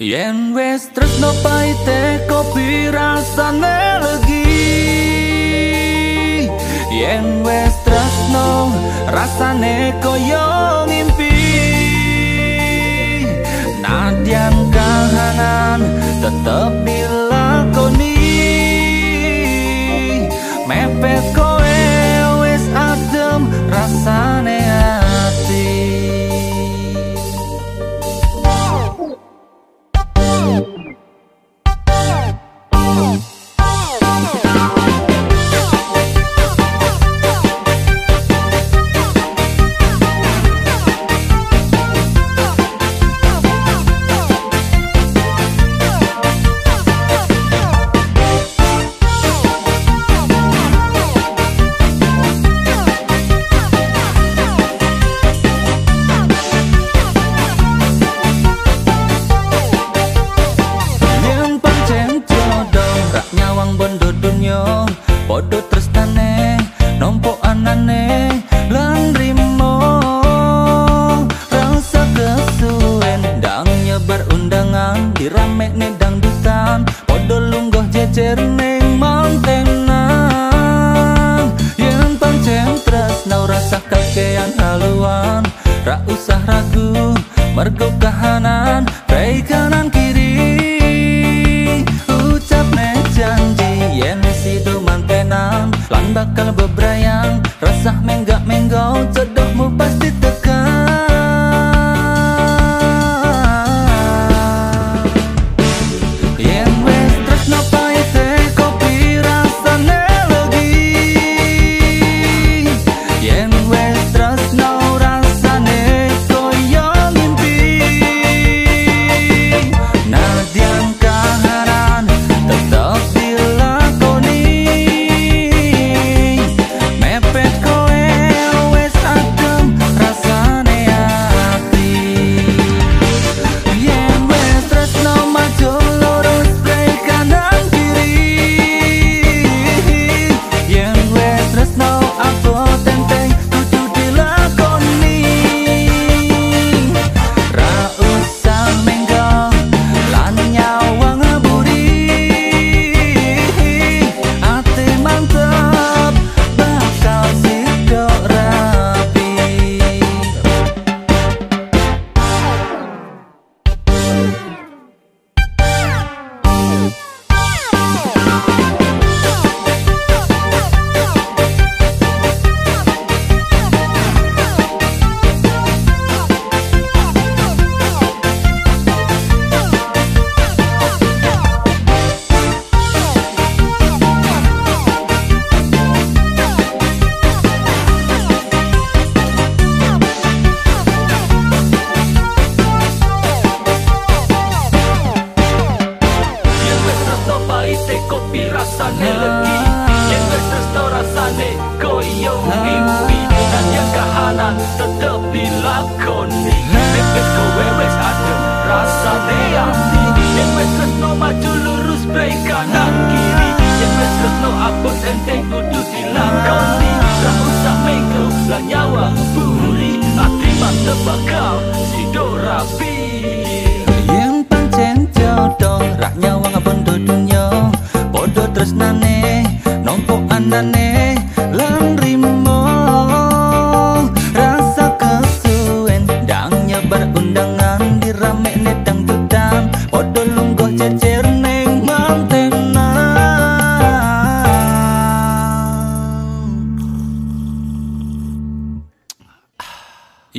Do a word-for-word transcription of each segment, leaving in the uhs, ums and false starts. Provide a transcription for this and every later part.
Yen wis tresno paite kopi rasane legi, yen wis tresno rasane koyo mimpi. Nadyan kahanan tetep dilakoni, mepet kowe wis adem rasane ati.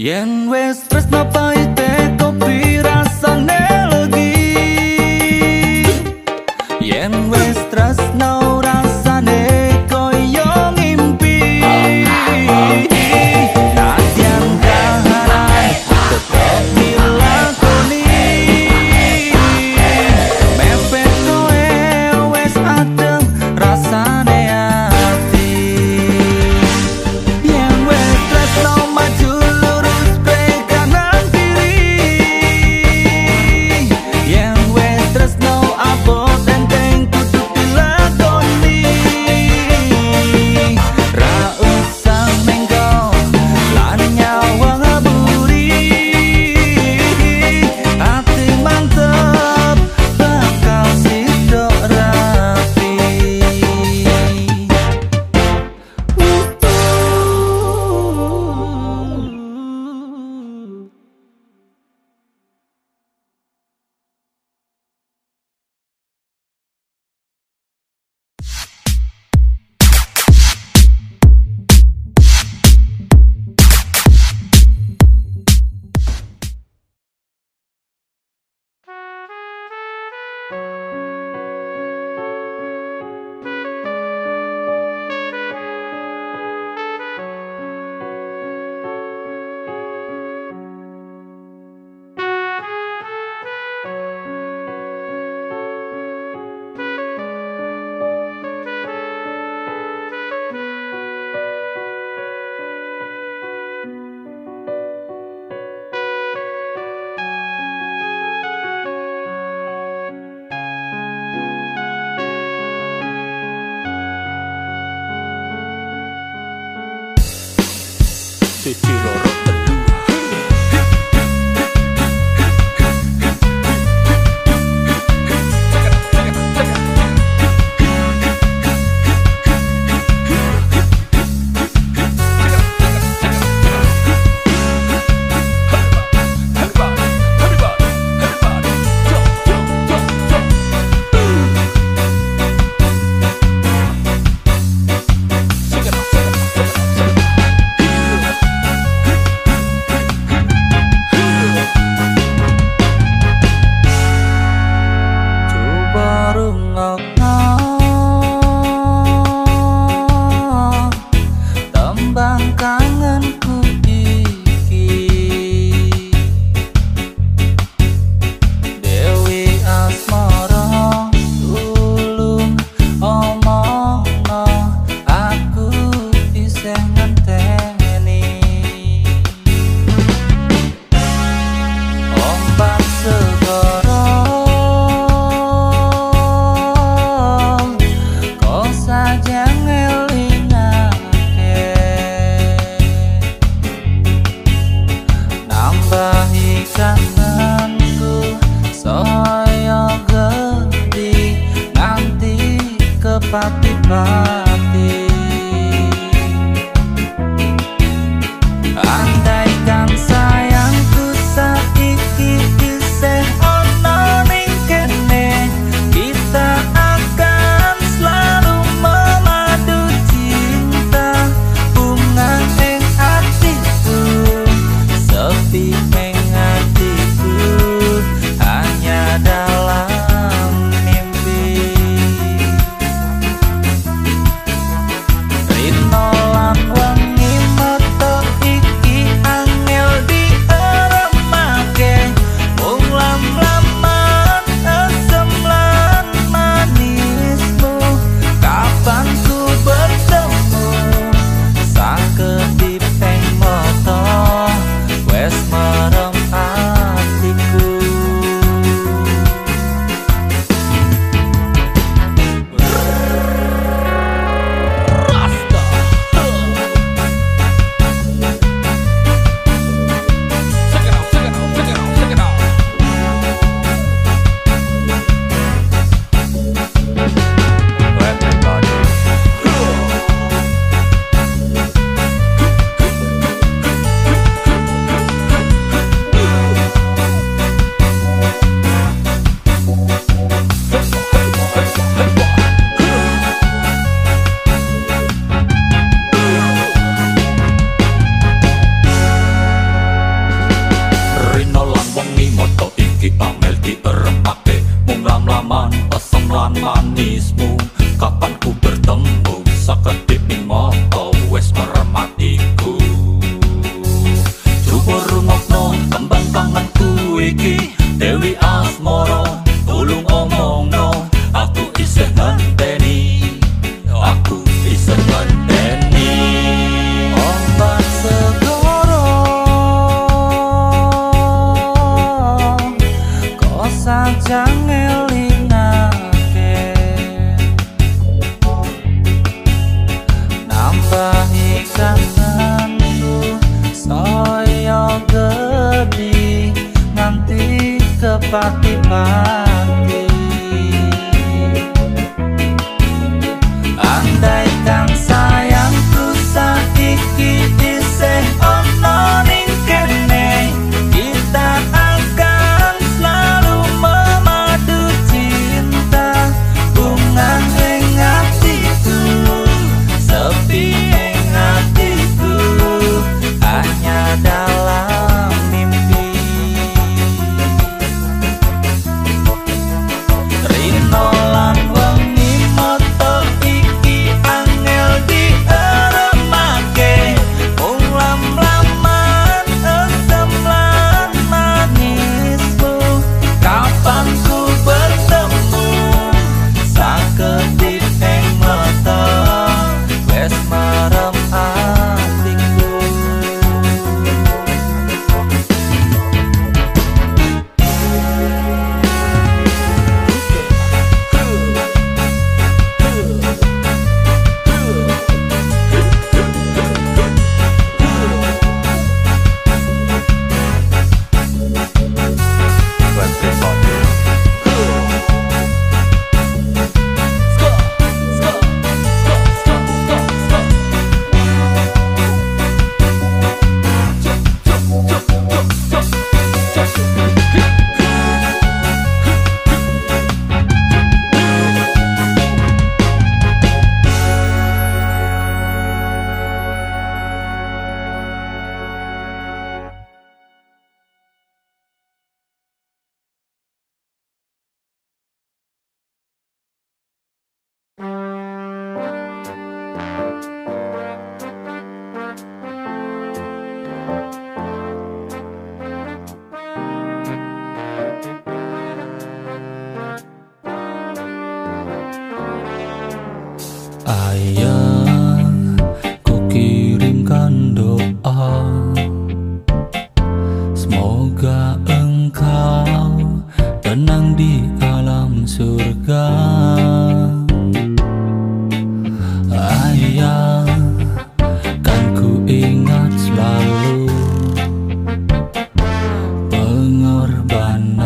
Yen wis tresno paite kopi rasane legi, yen wis tresno rasane koyo mimpi. Nadyan kahanan tetep dilakoni, mepet kowe wis adem rasane ati. Yen wis tresno maju lurus pe kanan kiri, siji loro telu. Ayang, ku kirimkan doa, semoga engkau tenang di alam surga. Ayang, kan ku ingat selalu pengorbanan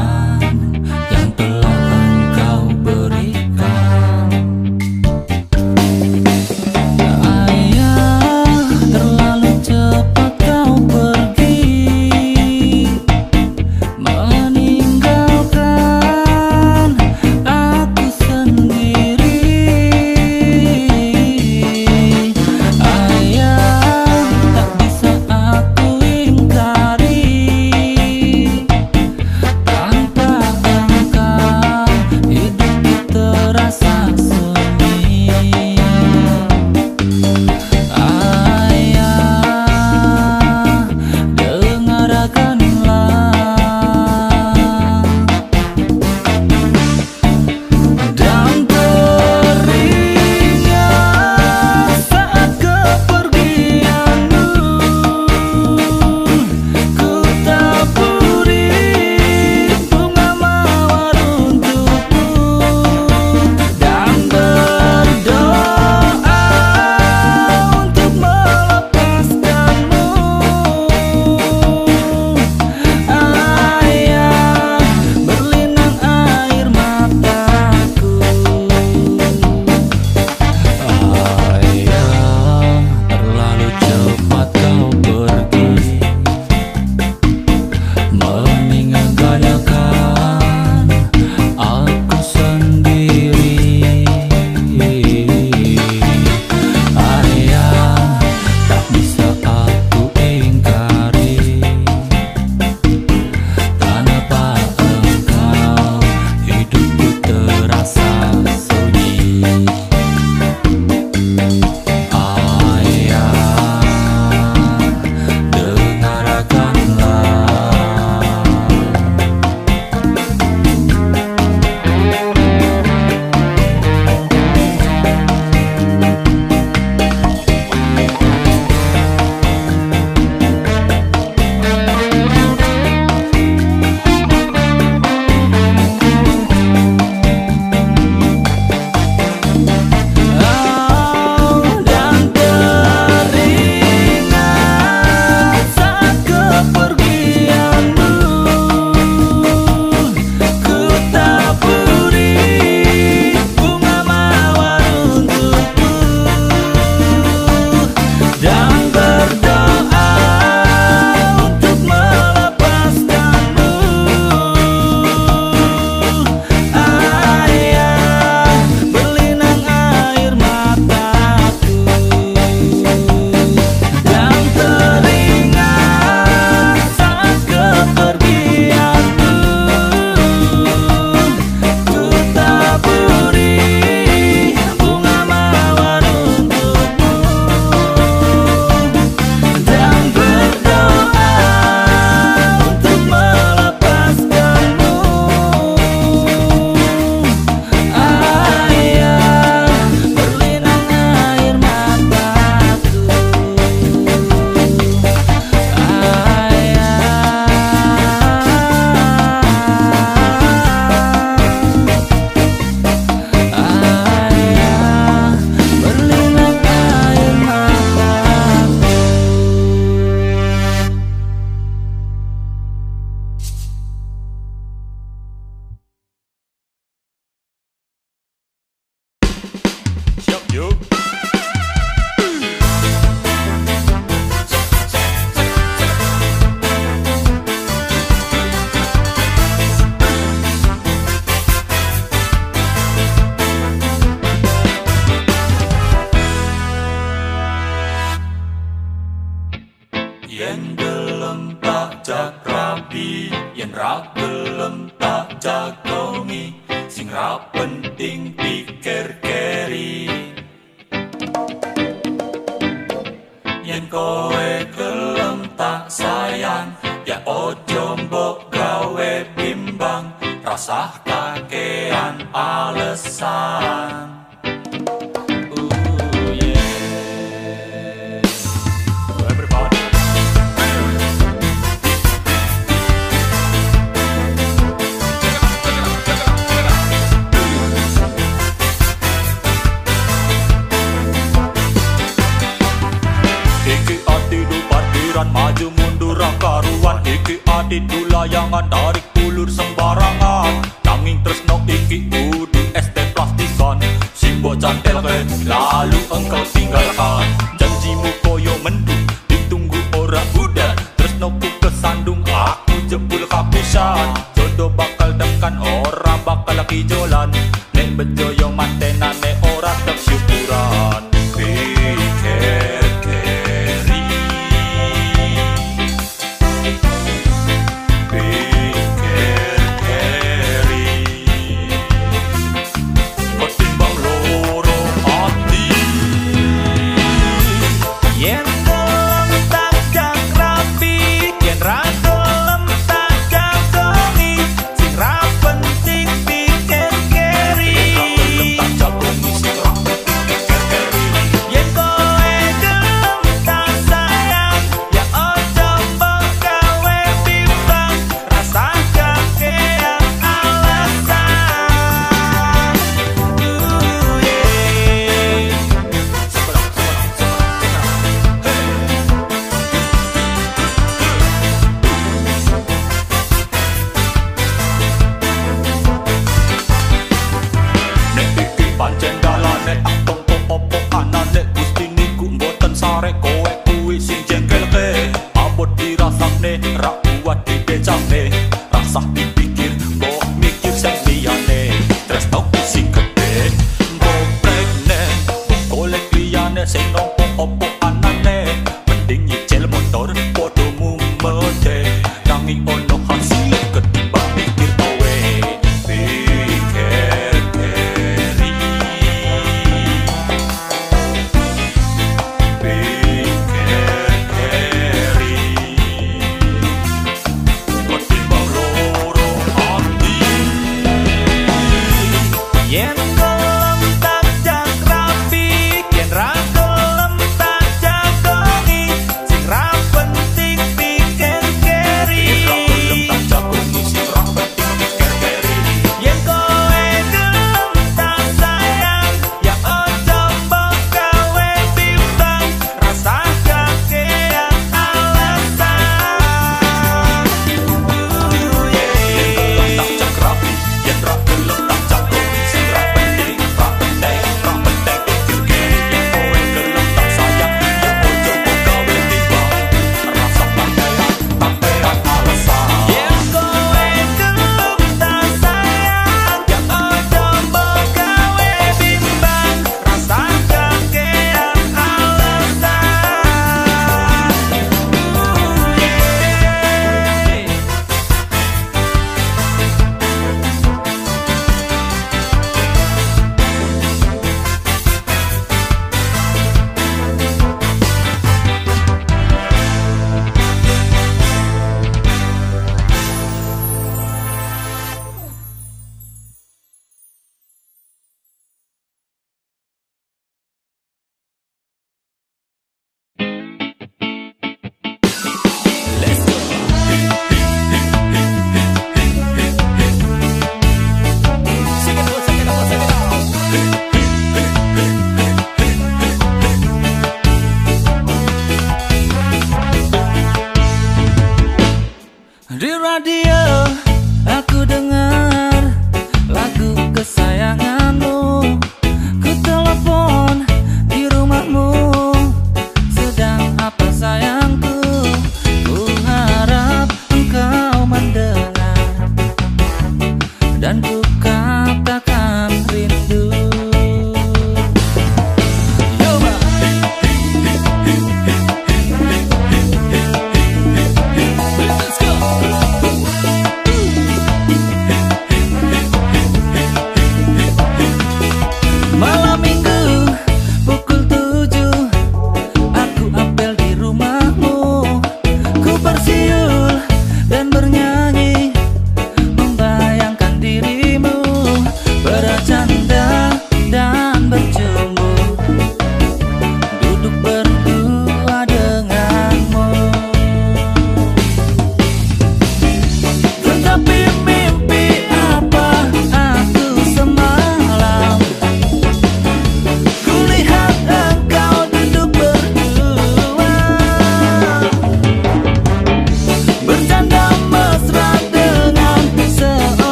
rasah kakean alesan uh. adi dulayangan tarik ulur sembarangan. Nanging tresno iki kudu este plastisan. Sing bocah telken lalu engkau tinggalkan. Janjimu koyo mendung ditunggu ora udan. Tresno ku kesandung aku jebul kapusan. Jodoh bakal dekan ora bakal kijolan. Nek bejo yo mantenane ora tep syukuran. Yang rapi letak cakep, si rapi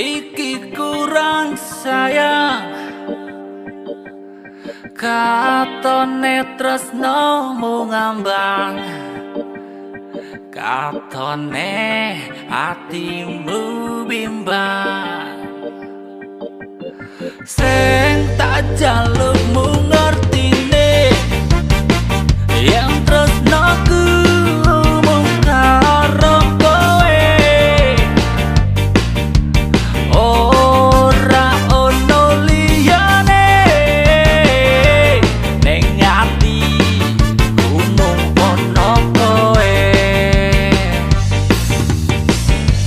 iki kurang sayang, katone tresno mung ngambang, katone atimu bimbang. Sing tak jaluk mung ngertine, yang tresno ku mung karo kowe. Ora ono liyane ning ati ku mung ono kowe.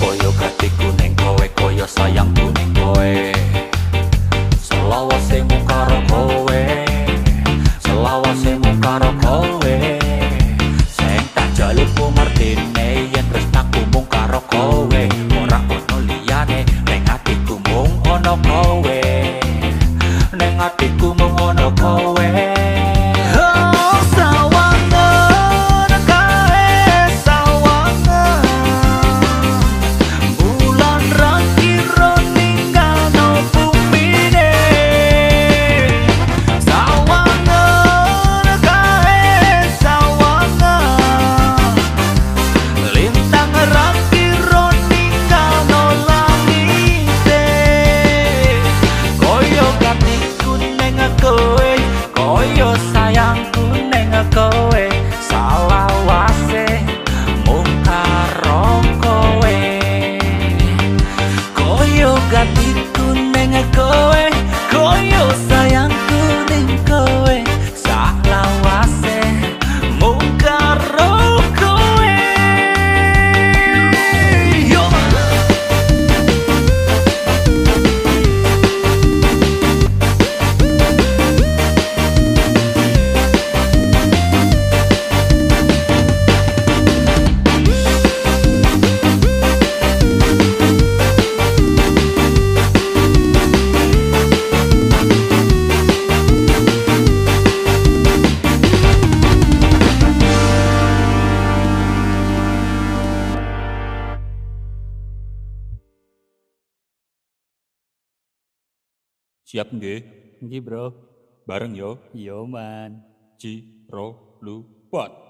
Koyo katiku ning kowe, koyo sayangku ning kowe. Selawasemu karo kowe, selawasemu karo kowe. Sing tak jaluk ku ngertine, yen tresnaku mung karo kowe. Ora ono liyane, ning atiku mung ono kowe, ning atiku mung ono kowe. Oh sawangan kae sawangan, bulan rakiro ninggalno bumine. Sawangan kae sawangan, lintang rakiro ninggalno langite. Koyo katiku ning kowe, koyo sayangku ning kowe. Salawase mung karo kowe, koyo katiku ning kowe, koyo sayangku ning kowe. Salawase mung karo kowe. Yo. Siap nggih? Nggih, Bro. Bareng yo. Yo, Man. Ci ro lu pot.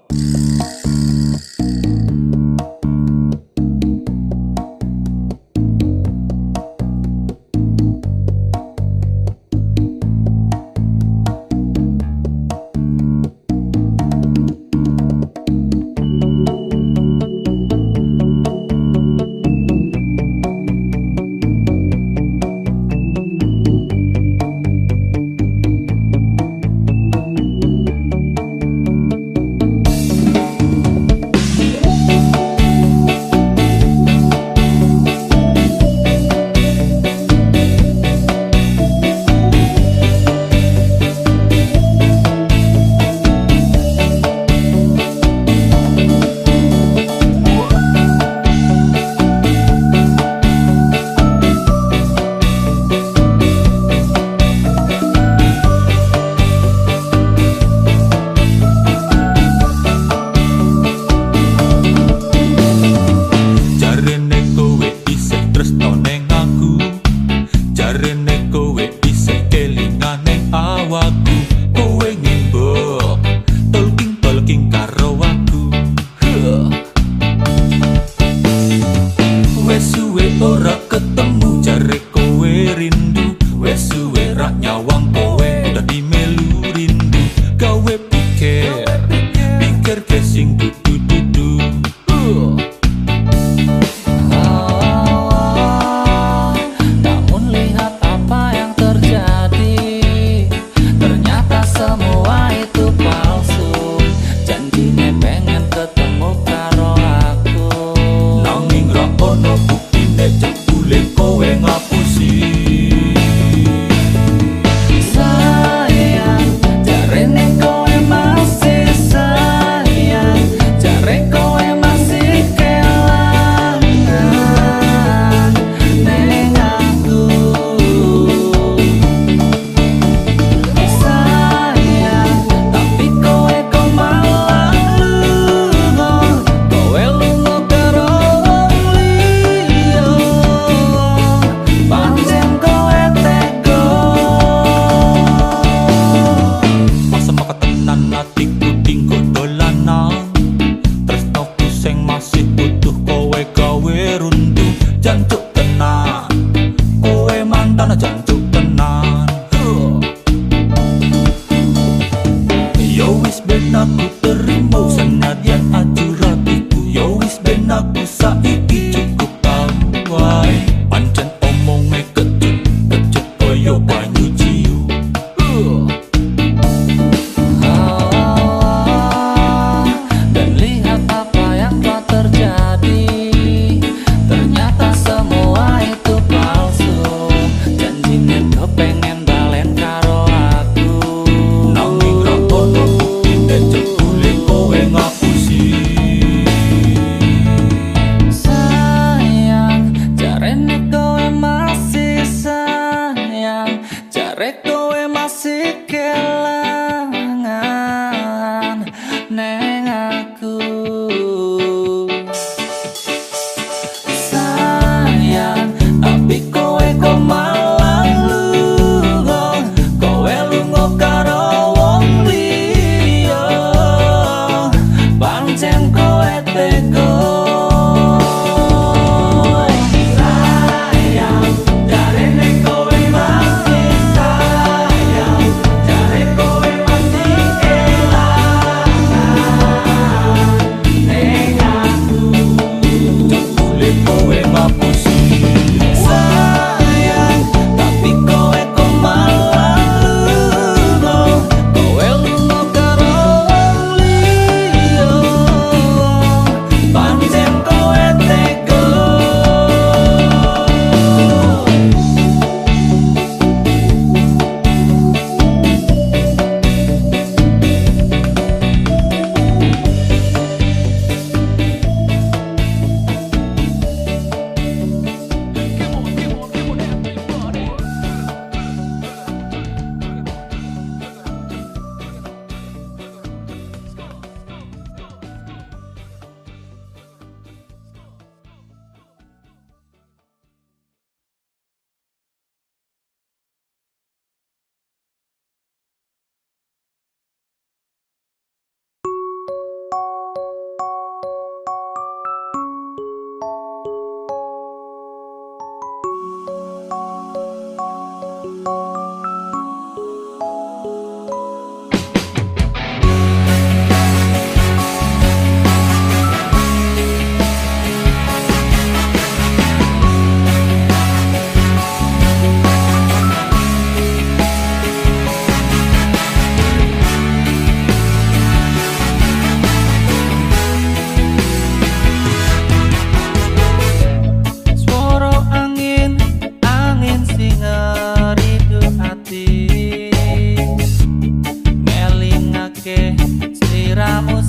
Liramu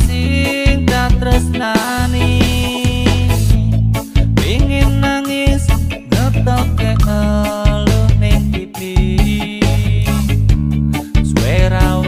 sing tak tresnani, pengen nangis ketok ke elok ning pipi, suara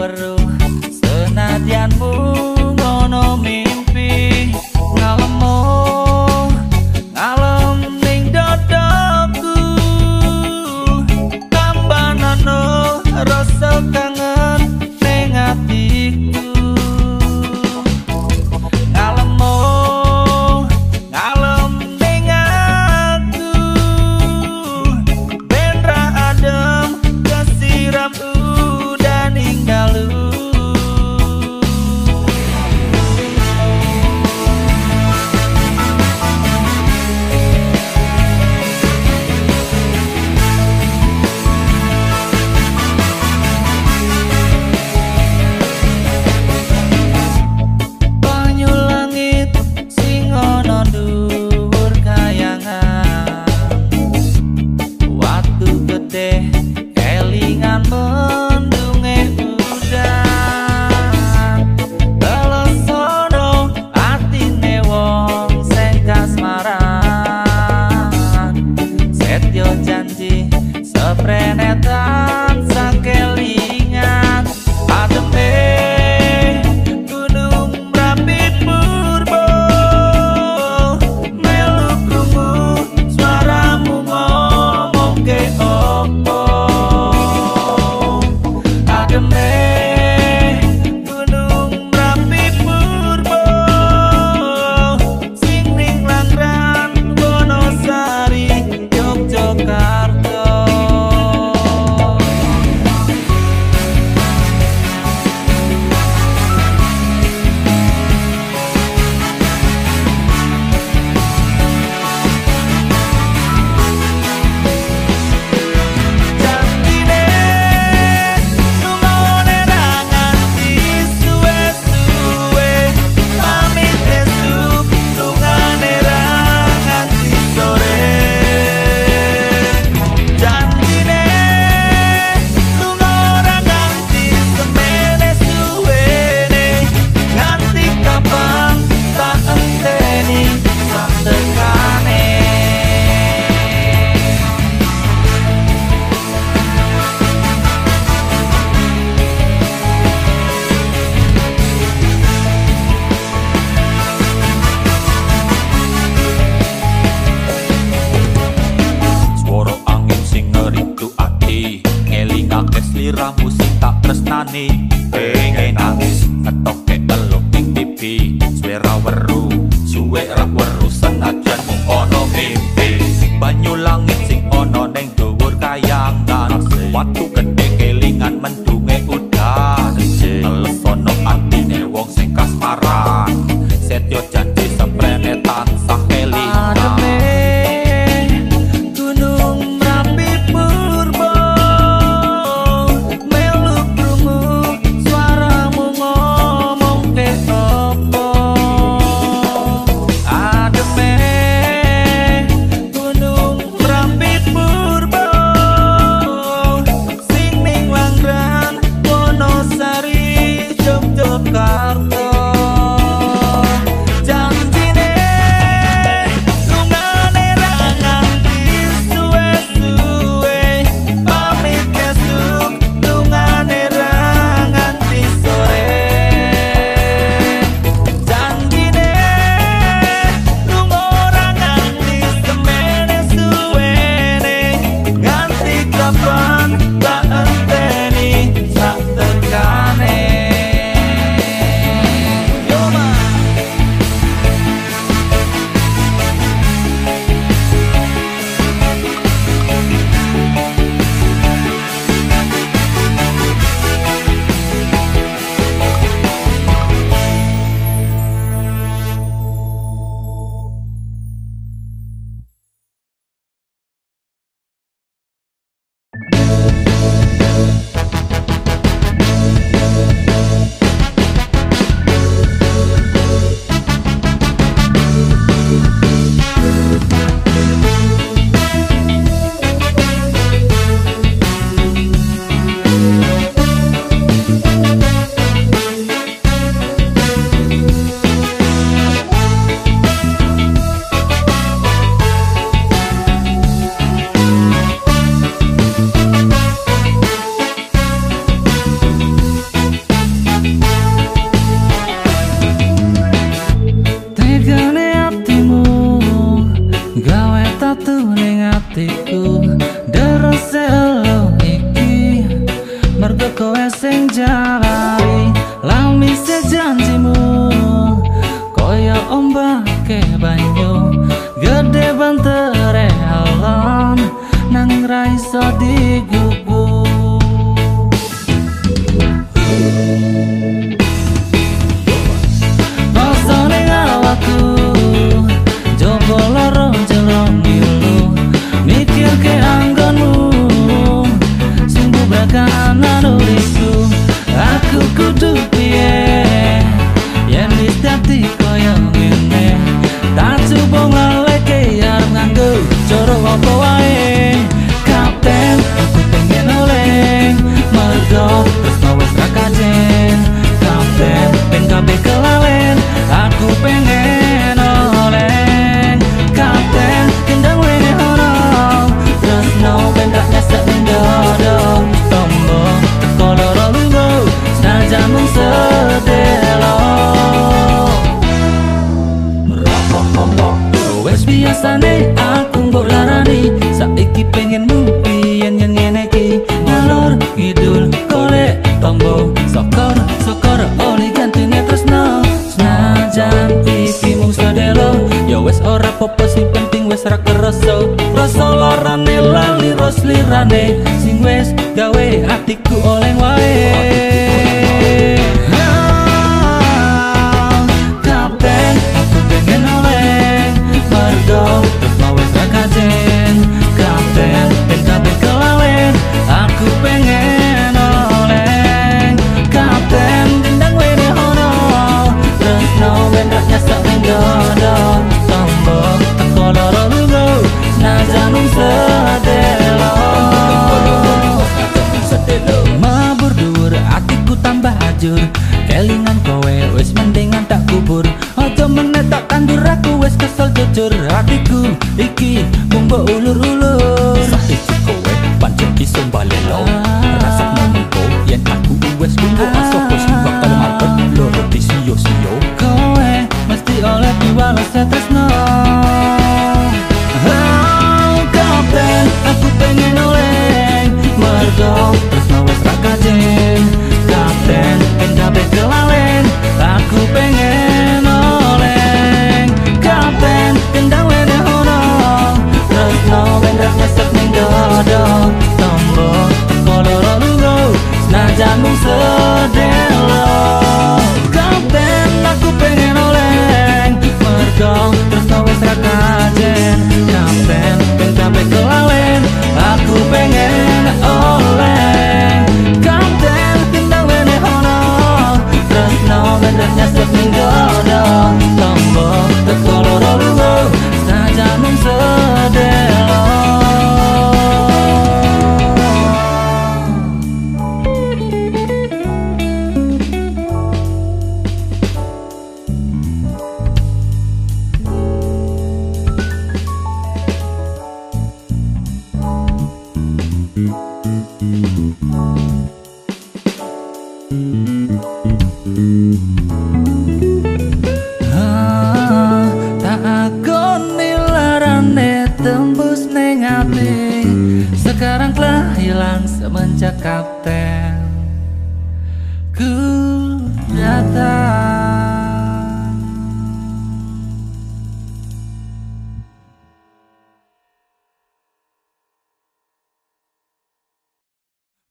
weru suwe ra weru senajan mung ono mimpi. Banyu langit sing ono ning dhuwur kayangan, watu gede kelingan mendunge udan, teles ono atine wong sing kasmaran, setyo janji seprene tansah kelingan. Mama rai sadiqku. Masa ning awakku jogo loro jelong nilu mikir ke anggonmu sing bubrakan ana urisu aku kudu piye yen wis dadi koyo ngene tak coba ngaleke arep nganggo cara apa wae kapten aku pengen oleh mergo tresno wis ra kajen kapten ben kabeh kelalen aku pengen oleh kapten kendang wene ono tresno ben gak nyesek ndodo tombo teko loro lungo senajan mung sedelo biasane aku mbok larani saiki pengen mumpian yang ngene iki ngalor ngidul golek tombo sokor sokor oli gantine tresno senajan pipi mung sedelo ya wis ora apa-apa sing penting wis ra kerasa rasa larane lali ros lirane sing wis gawe atiku oleng wae kapten aku pengen oleh terus mawes rakajen kapten ben kabeh kelalen aku pengen oleng kapten dendang wene hono terus no ben dak nyesek ndodo tombo teko loro lungo senajan mung sedelo sedelo mabur dhuwur atiku tambah ajur kelingan kowe wis mendingan tak kubur aja menet tak tandur aku wis kesel jujur hatiku iki mung mbok ulur-ulur saiki kowe pancen iso balelo rasane mengko yen aku wis lungo aso wis bakal mabur loro disio-sio kowe mesti oleh diwales tresno kapten aku pengen oleng mergo tresno wis ra kajen kapten pendabe kelalen aku pengen oleng kapten kendang wene hono tresno bendang ngesep ning dodo tombo teko loro lungo senajan mung sedelo kapten aku pengen oleng mergo tresno wis ra kajen kapten pendabe kelalen aku pengen oleng kapten kendang wene hono tresno bendang ngesep ning dodo tombo teko loro lungo senajan mung sedelo. Sekarang telah hilang semenjak kapten ku datang.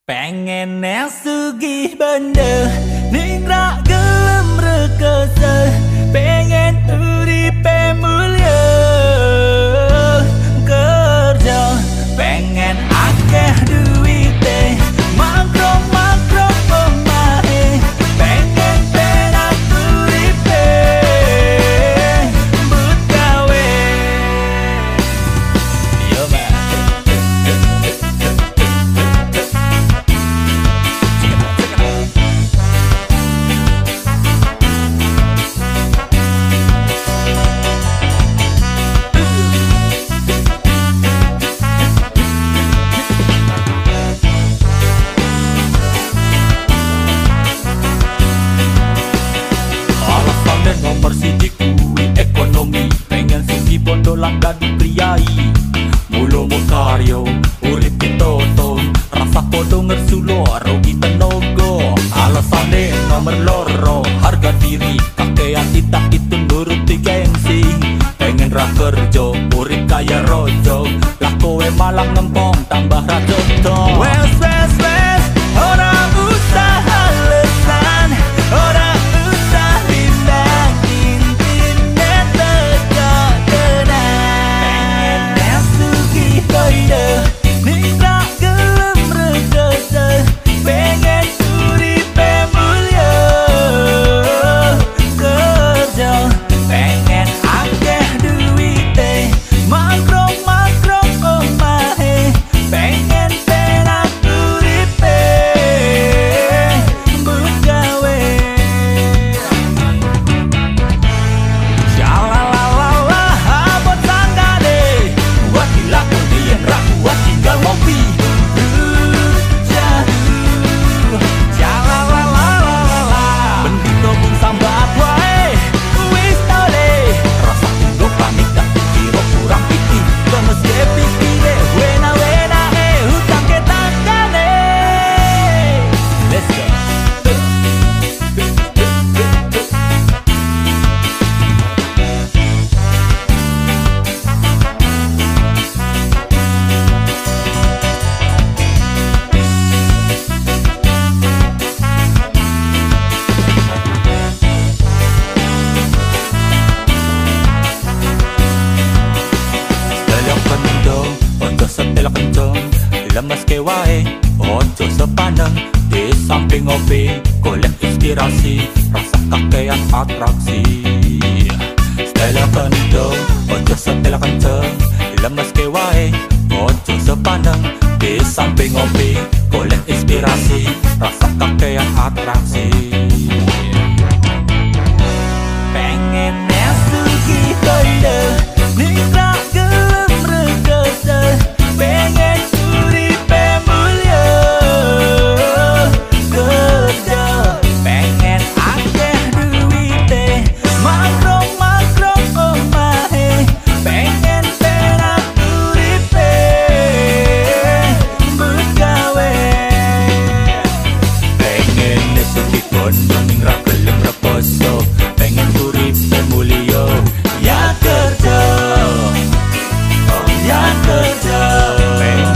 Pengen sugih bende ning ra gelem rekese pengen uripe mulya kerja pengen akeh duwite makro makro pemahe pengen penak uripe mbut gawe yo ba bondo langgan priai mulo mokaryo urip kitoto rasa podo ngersulo rogi tenogo alasane nomor loro harga diri kakean titah itu nuruti gengsi pengen ra kerja urip kaya rojo lah kowe malah ngempong. tambah radoto. Wes wes wes, ora usah alasan, ora usah dibanding-banding teko kenang. Pengen nesuki koide, ningrak gelem rejoso, pengen uripe mulya kerja, pengen akeh duwite, makro-makro omahe, pengen penak uripe mbukawe. Syalalala habot tanggane, wakilah kodian raku wat tinggal ngopi. Setelah kenceng, lemes kewae, ojo sepandang. Di samping ngopi, golek inspirasi, rasa kakean atraksi. Setelah kenceng, ojo setelah kenceng, lemes kewae, ojo sepandang. Di samping ngopi, golek inspirasi, rasa kakean atraksi. Pengen nesuki koide, ningrak gelem rejoso, pengen uripe mulya kerja, pengen akeh duwite, makro-makro omahe, pengen penak uripe mbukawe. Pengen nesuki koide, ningrak gelem rejoso, pengen uripe mulya ya kerja, ya kerja. Terima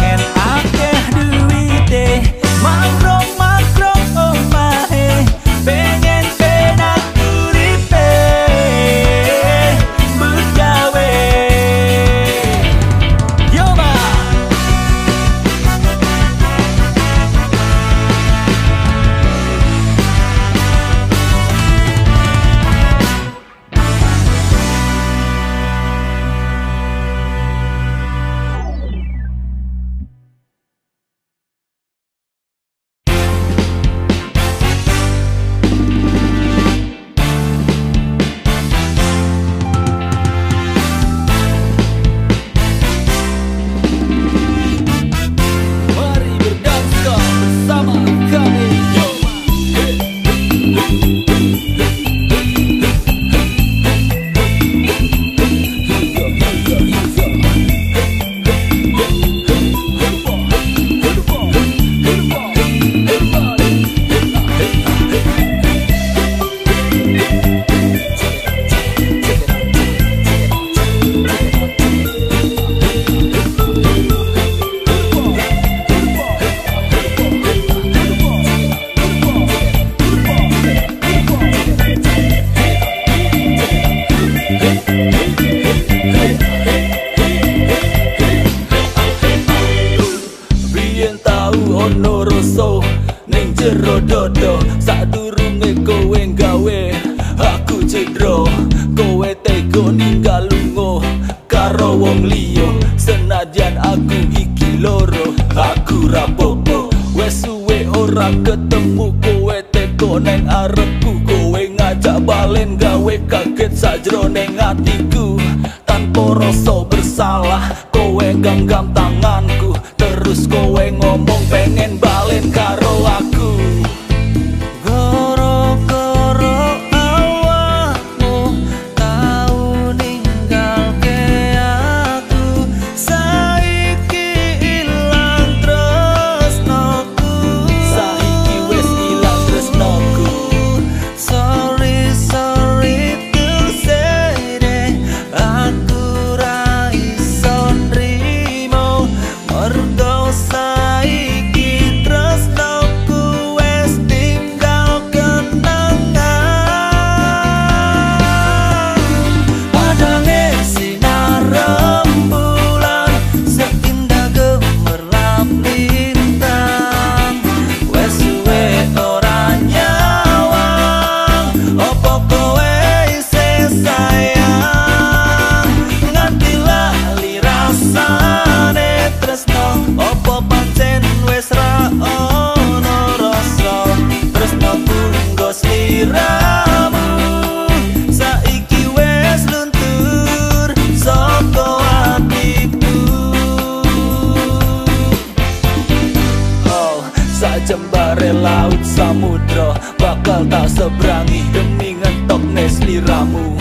Sembare laut samudra bakal tak seberangi demi ngentok nes liramu.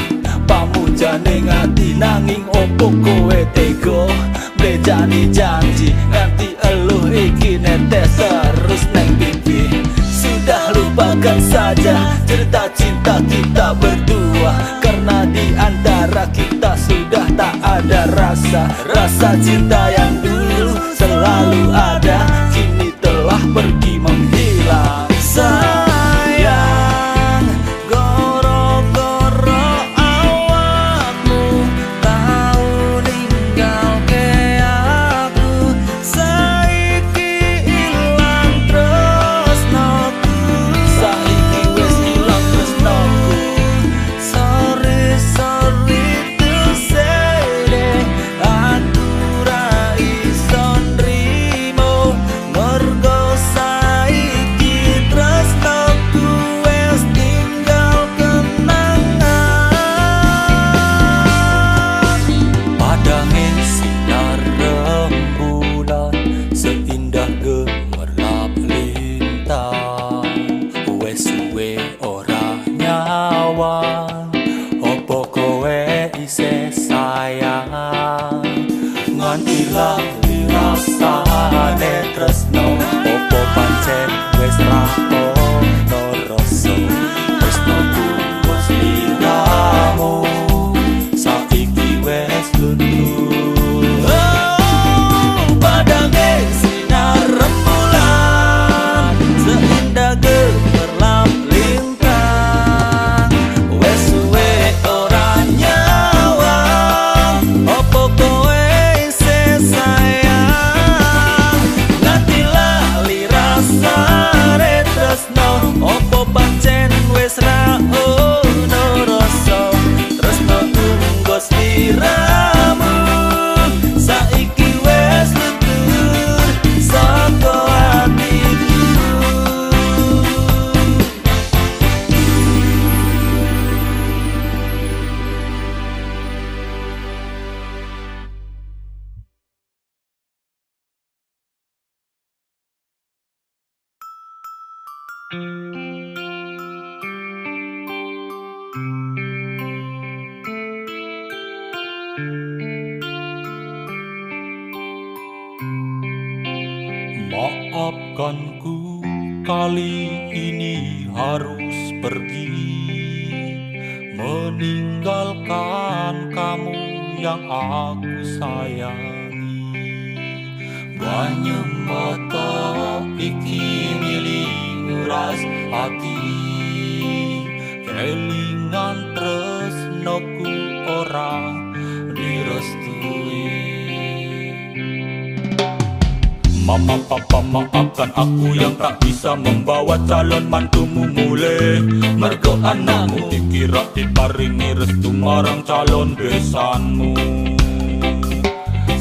Pamujane ngati nanging opo kowe tego mlejani janji nganti eluh iki netes terus neng pipi. Sudah lupakan saja cerita cinta kita berdua, karena di antara kita sudah tak ada rasa. Rasa cinta yang dulu selalu ada kini telah pergi menghilang. Sayang, goro-goro awakmu tau ninggalke aku. Saiki ilang tresnoku, saiki wis ilang tresnoku. Sorry, sorry to say that aku ra iso nrimo mergo maafkanku, kali ini harus pergi meninggalkan kamu yang aku sayangi. Banyu mata iki miliuras hati, kelingan tresnoku ora direstui. Mama, papa, maafkan aku yang tak bisa membawa calon mantumu mule. Mergo anakmu dikira diparingi restu marang calon besanmu.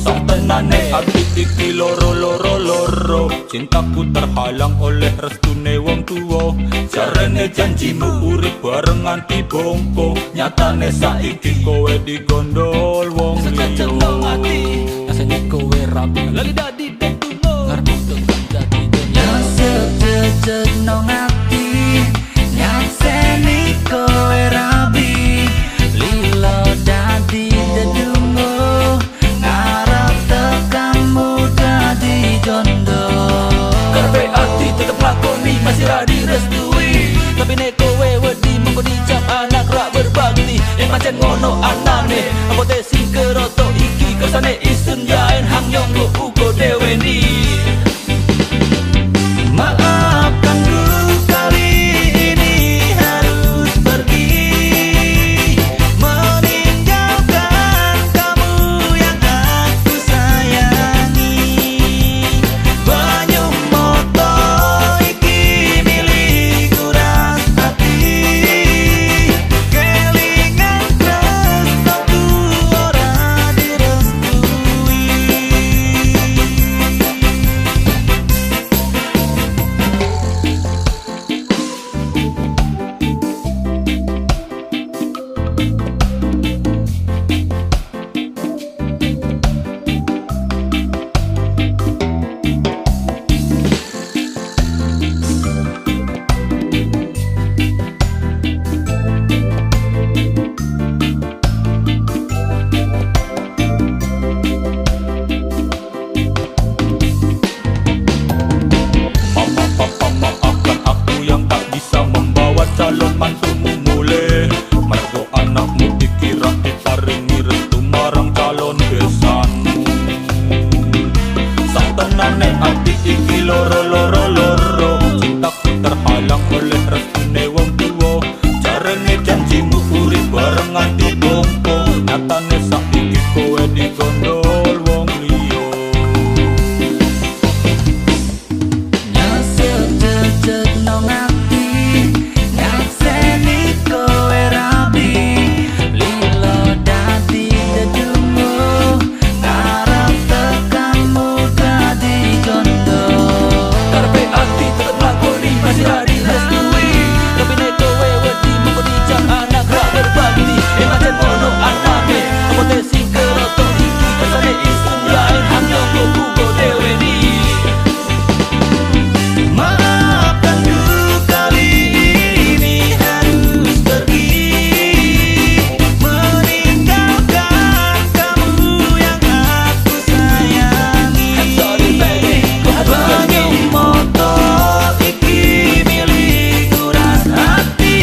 Saktenane ati iki loro loro loro, cintaku terhalang oleh restune wong tuwa. Jarene janjimu urip bareng nganti bongko, nyatane saiki kowe digondol wong liya. Sejajar nang ati rasane kowe rapi lali dadi nong ati nyakseni kowe rabi lilo dadi dedungo ngarep tekanmu dadi jondo. Karpe ati tetep lakoni masih radi restui, tapi nek kowe wedi mengko dicap anak rak berbakti. Yang macen ngono anane ambote sing keroto iki kersane isun jaen hangyong lo ugo deweni. loro loro loro cintaku terhalang oleh resune wong tuwa. Jarene janjimu urip bareng nganti bongko, nyatane saiki kowe digondol wong liya. Nyasel cecet nang ati, nyakseni kowe rabi, lilo dadi dedumu, ngarep tekanmu dadi gondol. Karepe ati tetep lakoni masih radi restuwi, tapi nek kowe wedi mengkoni jam anak ra berbakti, emacen ono anake, amote sing keroto iki kesane isun lain handoku kugo dewe ni. Maafkan ku kali ini harus pergi, meninggalkan kamu yang aku sayangi. Sorry baby, ku harus motor iki milik kuras hati,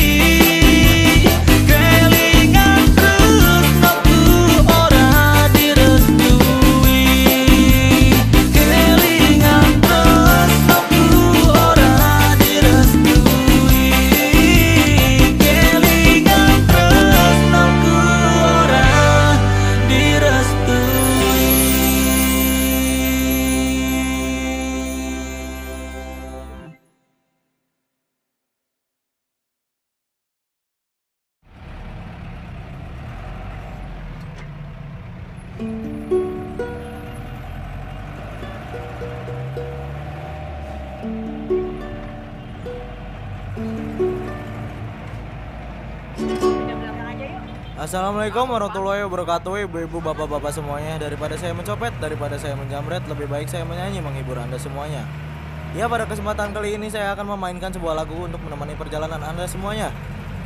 kelingan terus nopo ora direstui, kelingan terus nopo ora direstui, kelingan terus nopo ora direstui. Assalamualaikum warahmatullahi wabarakatuh. Ibu-ibu, bapak-bapak semuanya, daripada saya mencopet, daripada saya menjamret, lebih baik saya menyanyi menghibur Anda semuanya. Ya, pada kesempatan kali ini saya akan memainkan sebuah lagu untuk menemani perjalanan Anda semuanya.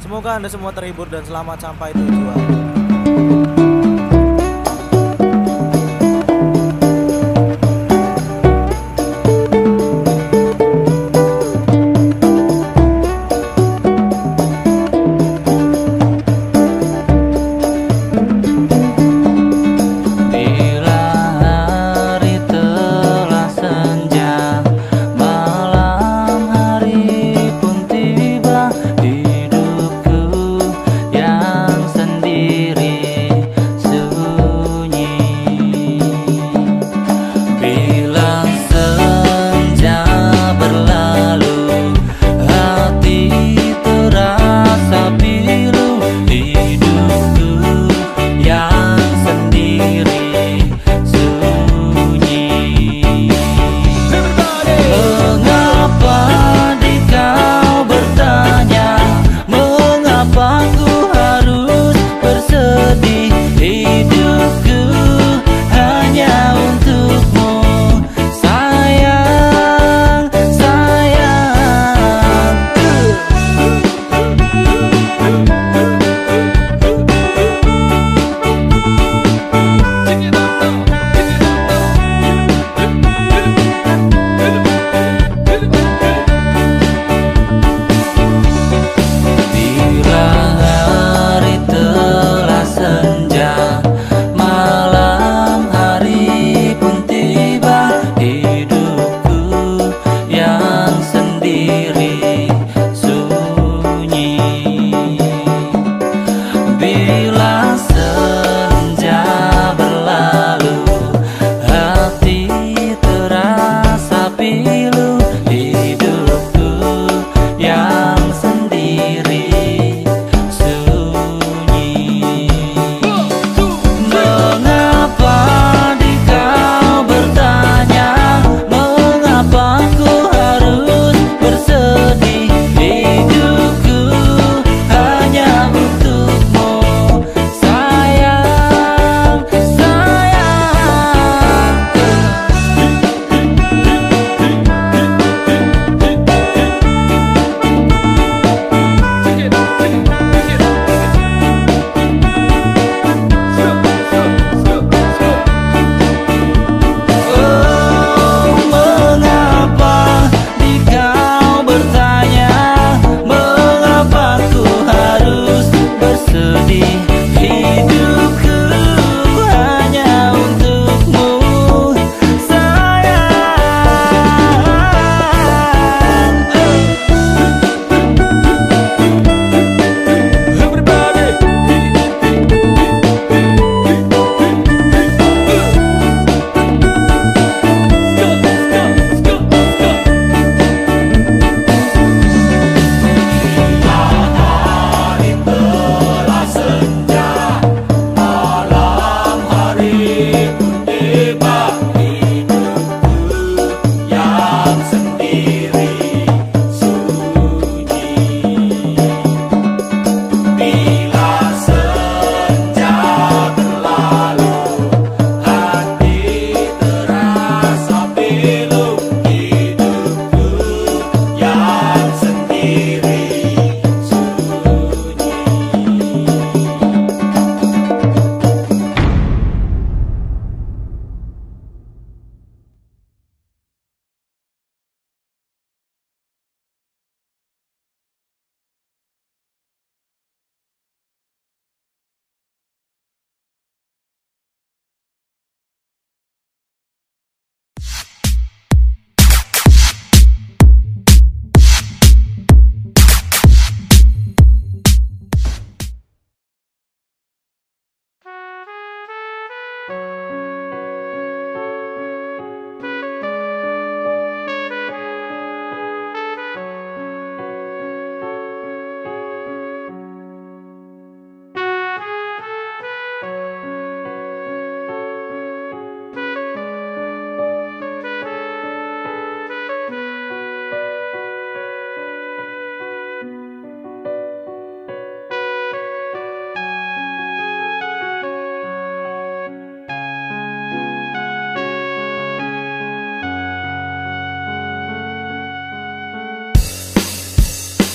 Semoga Anda semua terhibur dan selamat sampai tujuan. Bila hari telah senja, malam hari pun tiba, hidupku yang sendiri.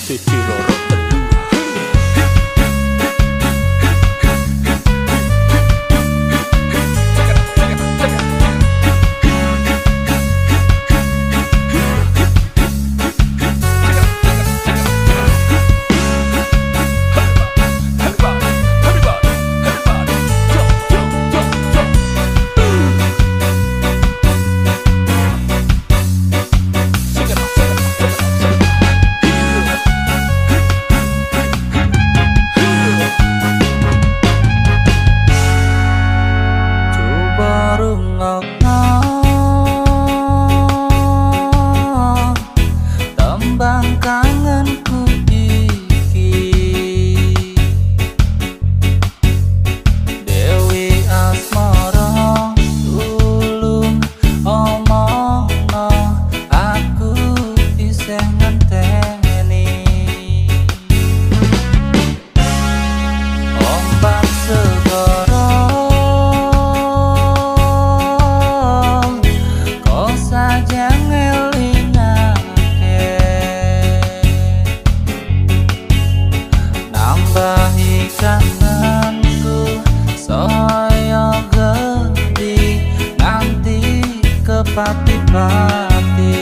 sisi loro kedua. Pati-pati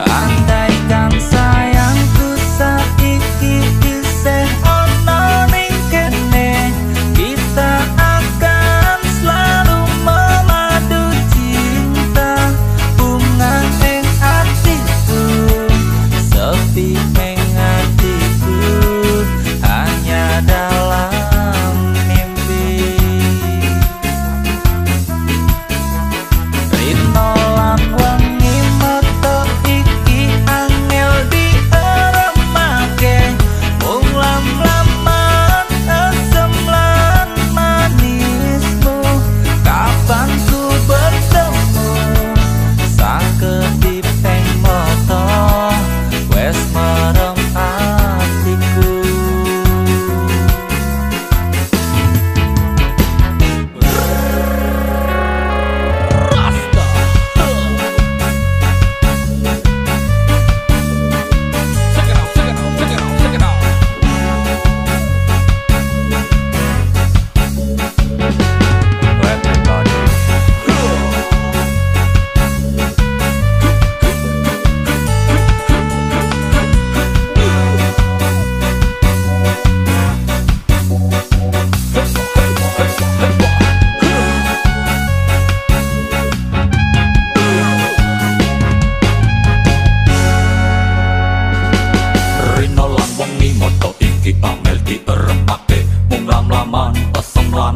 andaikan sayangku saiki isih ono ning kene, kita akan selalu memadu cinta. Bunga ning atiku, sepi ning atiku, hanya dalam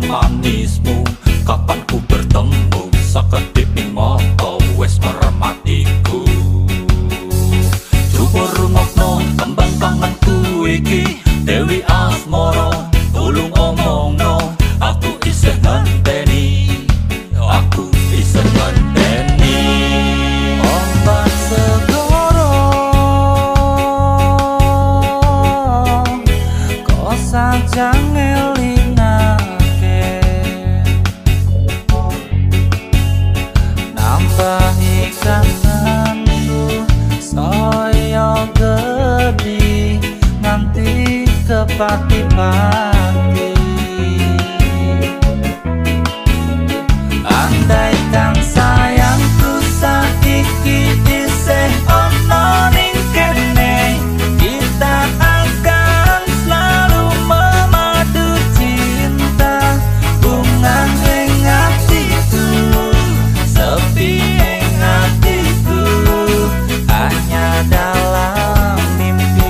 manismu. Kapan ku bertemu sakedip ning mata wes merem atiku. Coba rungokno kembang tanganku iki, Dewi Asmoro tulung omongno. Aku isih ngenteni, aku isih ngenteni ombak segoro. Kok saja nanti ke pati-pati. Andaikan sayangku saiki isih ono ning kene, kita akan selalu memadu cinta. Bunga ning atiku, sepi ning atiku, hanya dalam mimpi.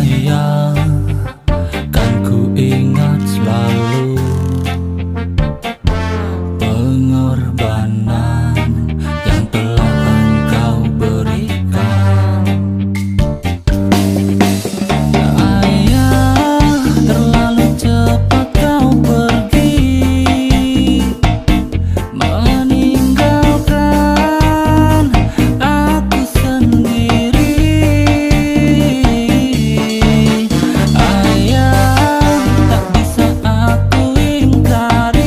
sayang, kan ku ingat selalu pengorbanan yang telah engkau berikan. Ayah, terlalu cepat kau pergi, meninggalkan aku sendiri. Ayah, tak bisa aku ingkari, tanpa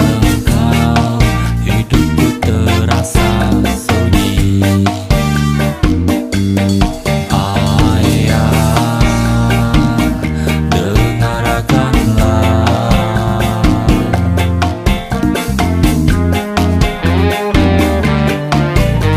engkau hidupku terasa sunyi. Ayah, dengarkanlah dan teringat saat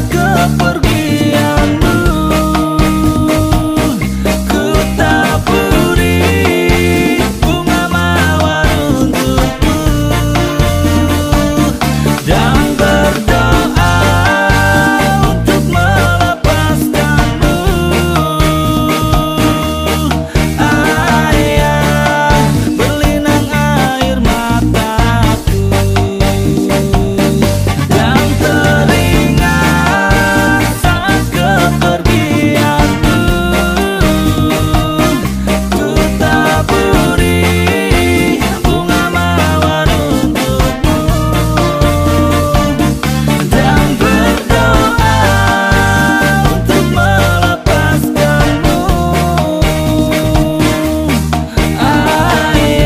kepergianmu ku taburi bunga mawar untukmu, dan berdoa untuk melepaskanmu. Ayah, berlinang air mataku. Ayah, terlalu cepat kau pergi, meninggalkan aku sendiri. Ayah, tak bisa aku ingkari, tanpa engkau hidupku terasa sunyi. Ayah, dengarkanlah. Oh, dan teringat saat kepergianmu ku taburi bunga mawar untukmu, dan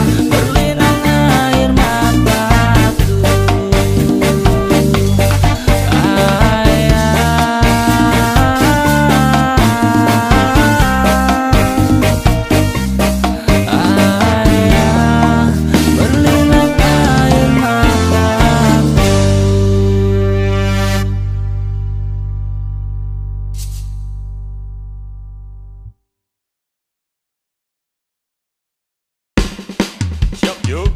berdoa untuk melepaskanmu. Ayah, berlinang air mataku, dan teringat saat kepergianmu ku taburi bunga mawar untukmu, dan berdoa untuk melepaskanmu. Ayah, berlinang air mataku. Ayah, ayah, berlinang air mataku. Siap, yuk.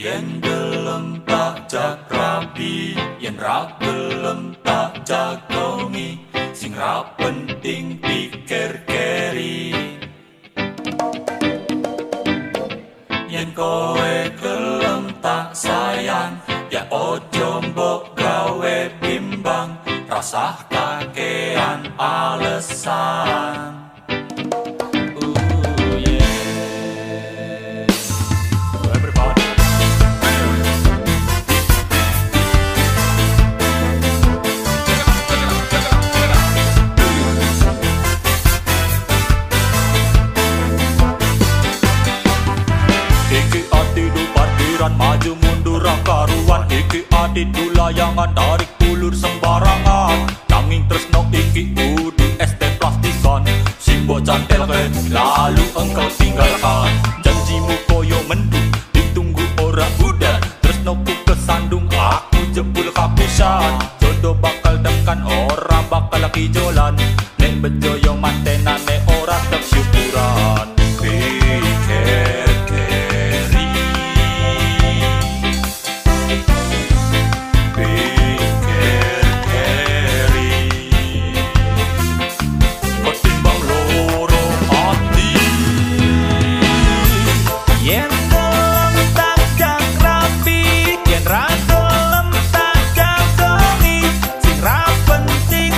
Yen gelem tak jak rapi, yen ra gelem tak jagongi, sing ra penting pikir keri. Yen kowe gelem tak sayang, ya ojo mbok gawe bimbang, rasah kakean alesan. Ooh, yeah. Everybody. jangan maju mundur karuan. Iki adi dula jangan tarik ulur sembarangan. Nanging tresno iki kudu S T plastisan. Si bocah telken lalu engkau tinggalkan. Janjimu koyo mendung ditunggu ora udah. Tresno ku kesandung aku jebul kapisan. Jodoh bakal dekan ora bakal kijolan. Nek bejo yo mantenane ora tep syukuran. Yang belum tajam rapi, yang ragam tak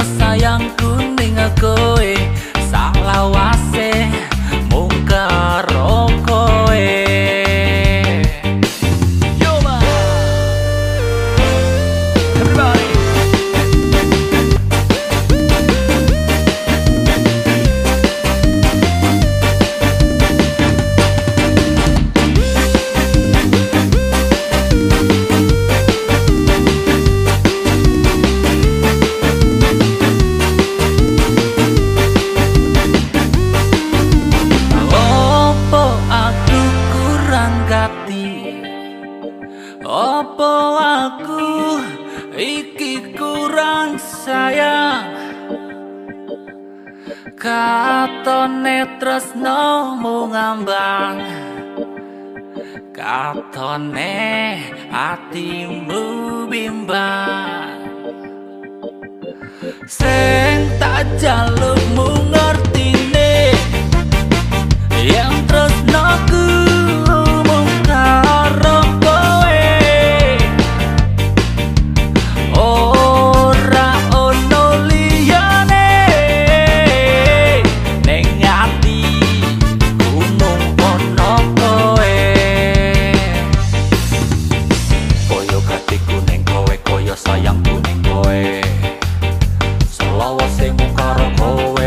sayang kuning koe selawase mung karo koe.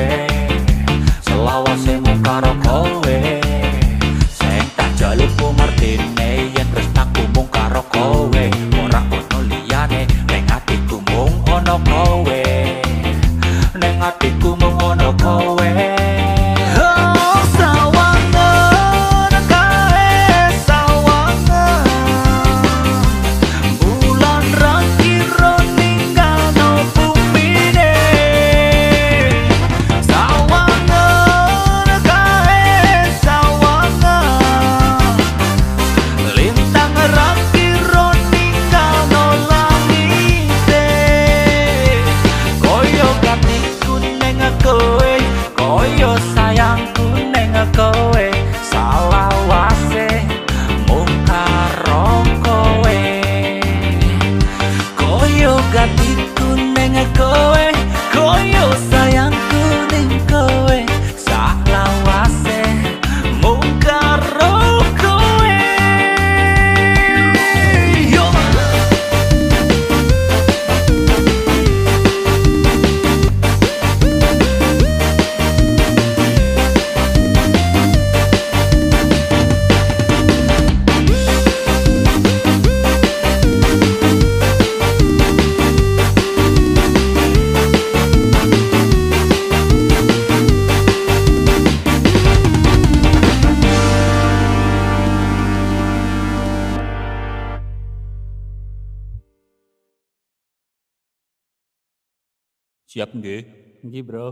Siap nggih? Nggih, Bro.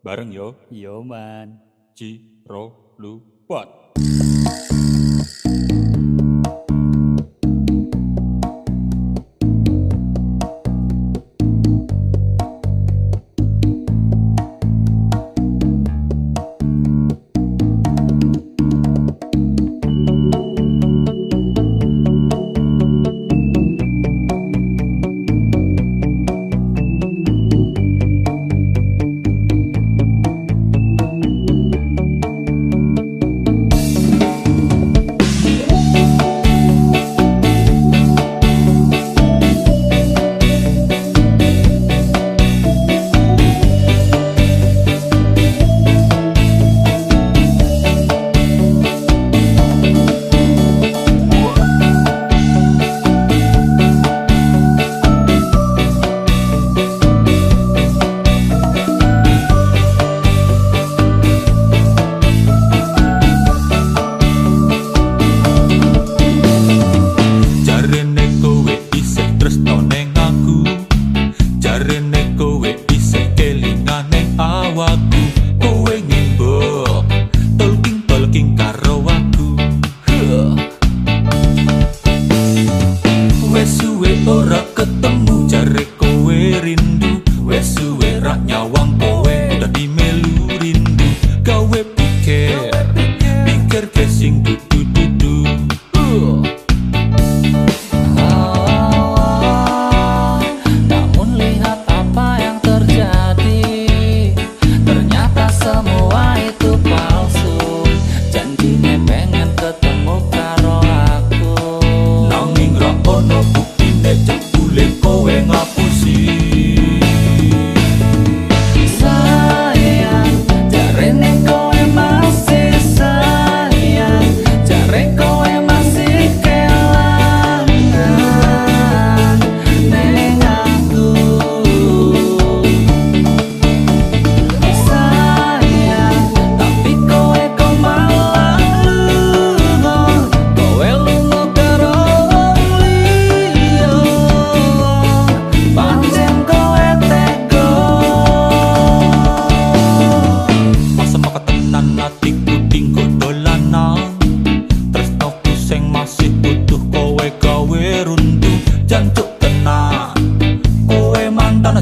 Bareng yo. Yo, man. Ciro Lupat. Thank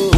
you.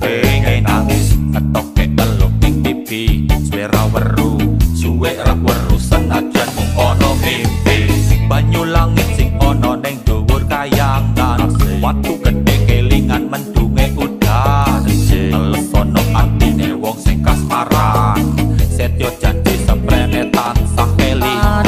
pengen nangis ngetok ke teluk di pipi suara weru suara weru senajan mung ono mimpi banyu langit sing ono neng dhuwur kayangan watu gede kelingan mendunge udan teles ono atine wong sing kasmaran setyo janji semprene tansah kelingan.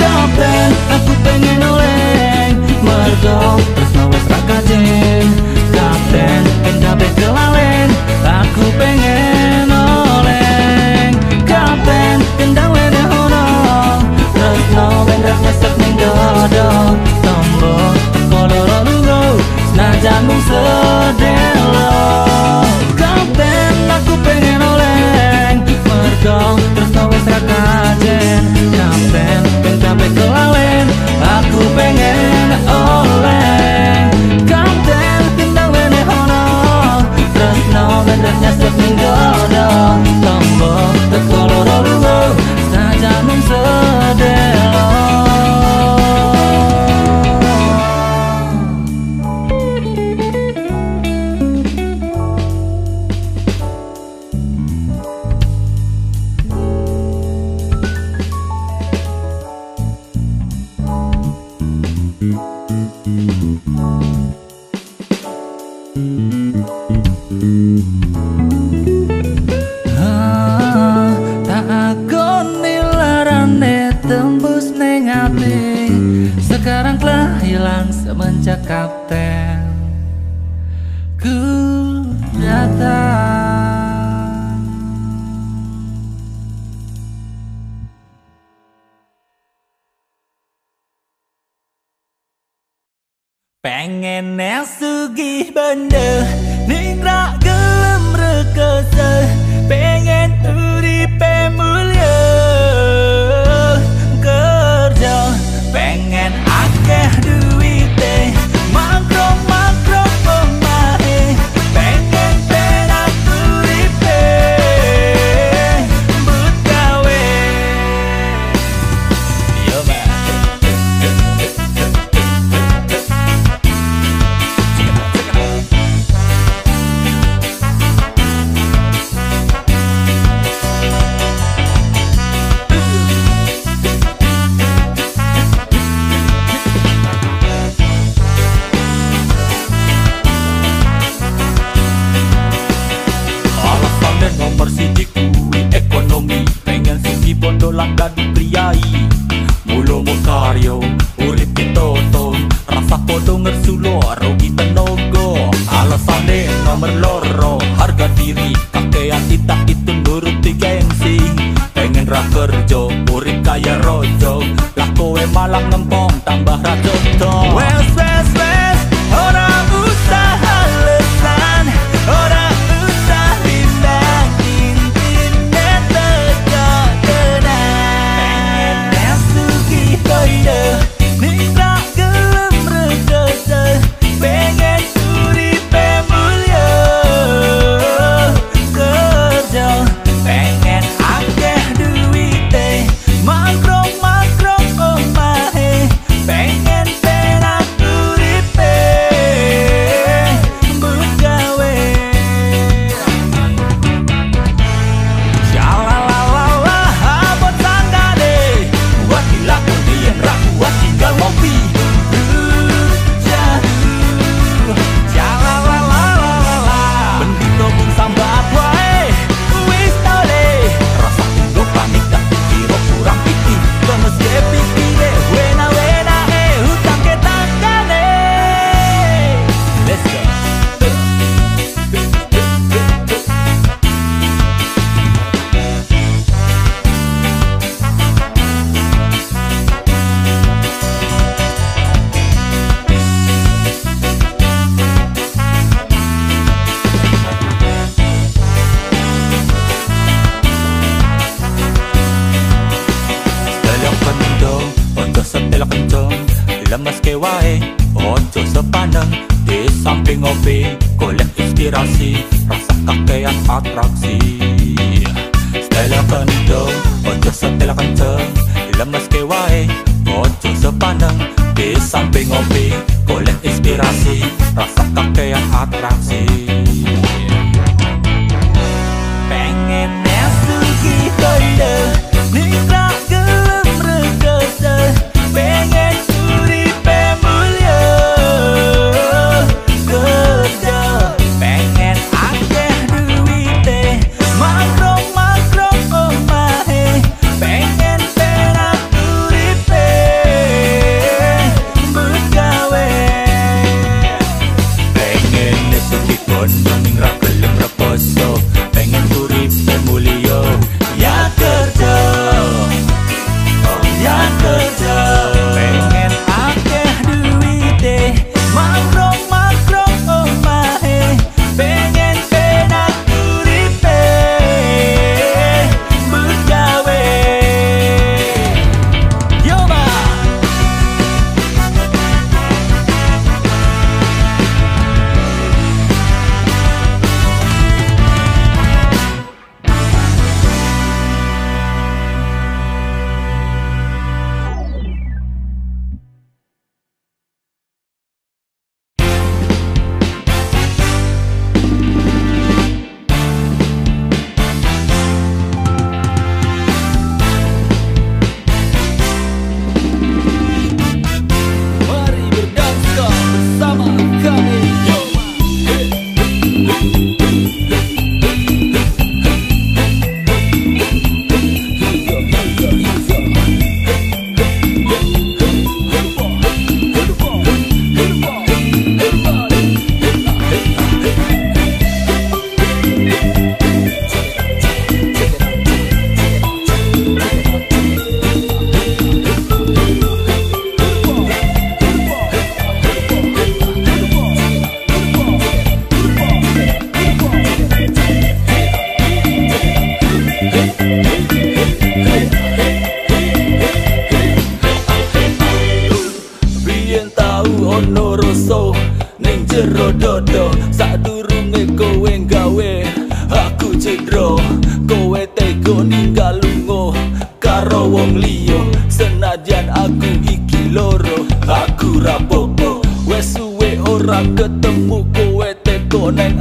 Kapten, aku pengen oleng mergo tresno wis ra kajen. Kapten ah, tak agoni larane tembus neng ati, sekarang telah hilang semenjak kapten ku datang. Pengen sugih bende ning ra gelem rekese, pengen uripe mulya kerja, pengen akeh duwite makro makro pemahe, pengen penak uripe but gawe. Yo langga dipriayi mulo mokaryo urip kitoto rasa podo ngersulo rogi tenogo alasane nomor loro harga diri kakean tidak itu nuruti gengsi pengen ra kerja urip kaya rojo lah kowe malah ngempong tambah ra jodoh wes wes wes ora usaha lesan ora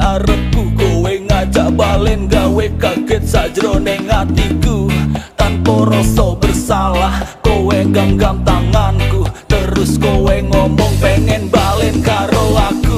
arepku kowe ngajak balen gawe kaget sajroning atiku. Tanpa rasa bersalah kowe genggam tanganku, terus kowe ngomong pengen balen karo aku.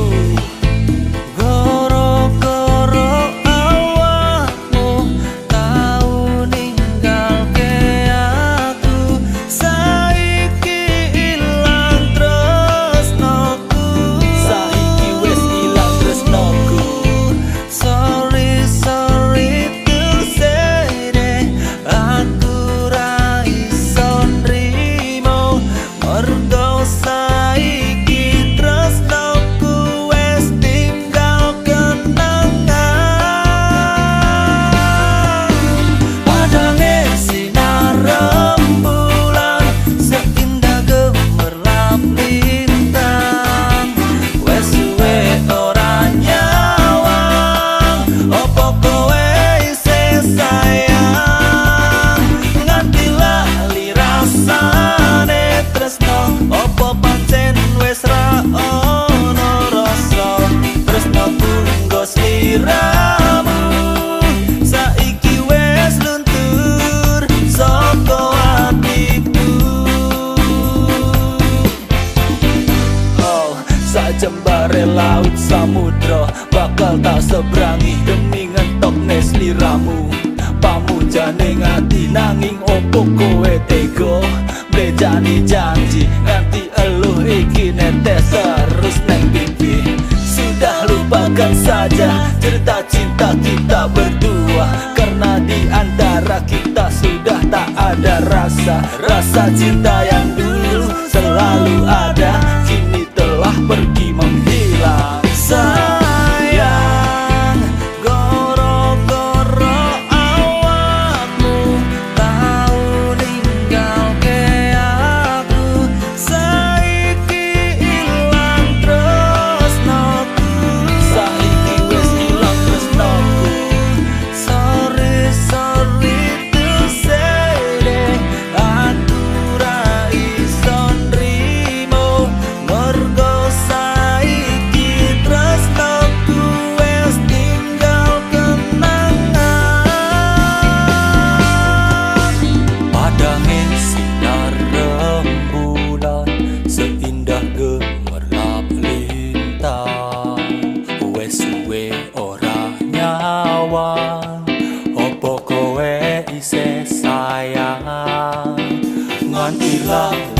Jembare laut samudra bakal tak seberangi demi ngentok nes liramu. Pamujane ngati nanging opo kowe tego blejani janji nganti eluh iki netes terus neng pipi. Sudah lupakan saja cerita cinta kita berdua, karena di antara kita sudah tak ada rasa. Rasa cinta yang dulu selalu ada kini telah pergi menghilang. Sayang, goro-goro awakmu tahu ninggalke aku. Saiki ilang tresnoku, saiki wis ilang tresnoku. Sorry, sorry to say that aku ra iso nrimo mergo ngantilah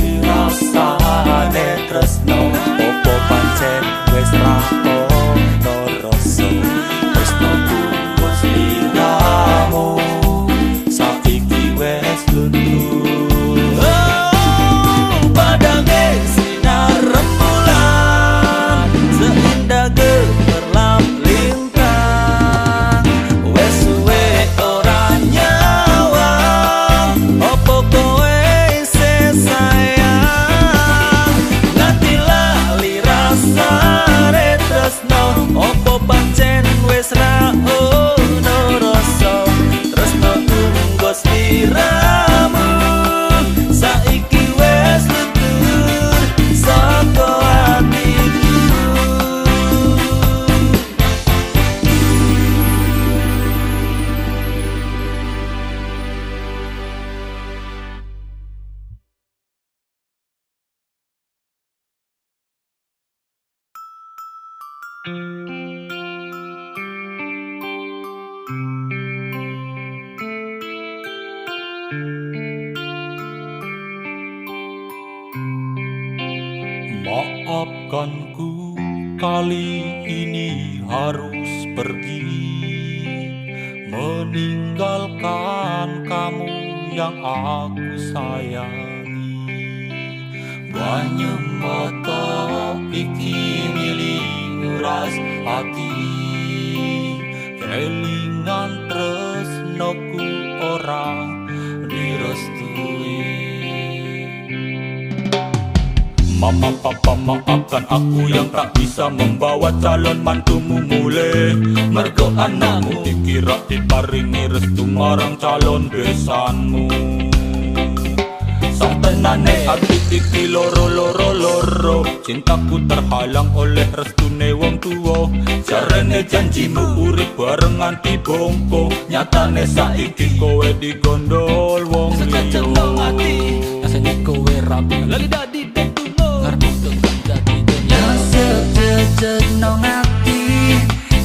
dirasane tresno, opo pancen wis ra ono rasa. Tresnoku wis liramu, saiki wis luntur. Oh, padange sinar rembulan seindah gemerlap lintang. Wis suwe ora nyawang, opo kowe sayang, ngantilah lirasane tresno, opo pancen wis ra ono rasa. Tresno tunggu sliramu, saiki wis luntur saka atiku. Maafkanku, kali ini harus pergi meninggalkan kamu yang aku sayangi. Banyu mata iki milih ras hati, kelingan tresnoku ora direstui. Mama papa maafkan aku yang tak bisa membawa calon mantumu mule. Mergo anakmu dikira diparingi restu marang calon besanmu. kosong tenane ati iki loro loro loro. Cintaku terhalang oleh restune wong tuwa. Jarene janjimu urip bareng nganti bongko. Nyatane saiki kowe digondol wong liya. Rasane kowe rapi lali dadi detuno. Ngarep tuku dadi detuno. Sejeneng ati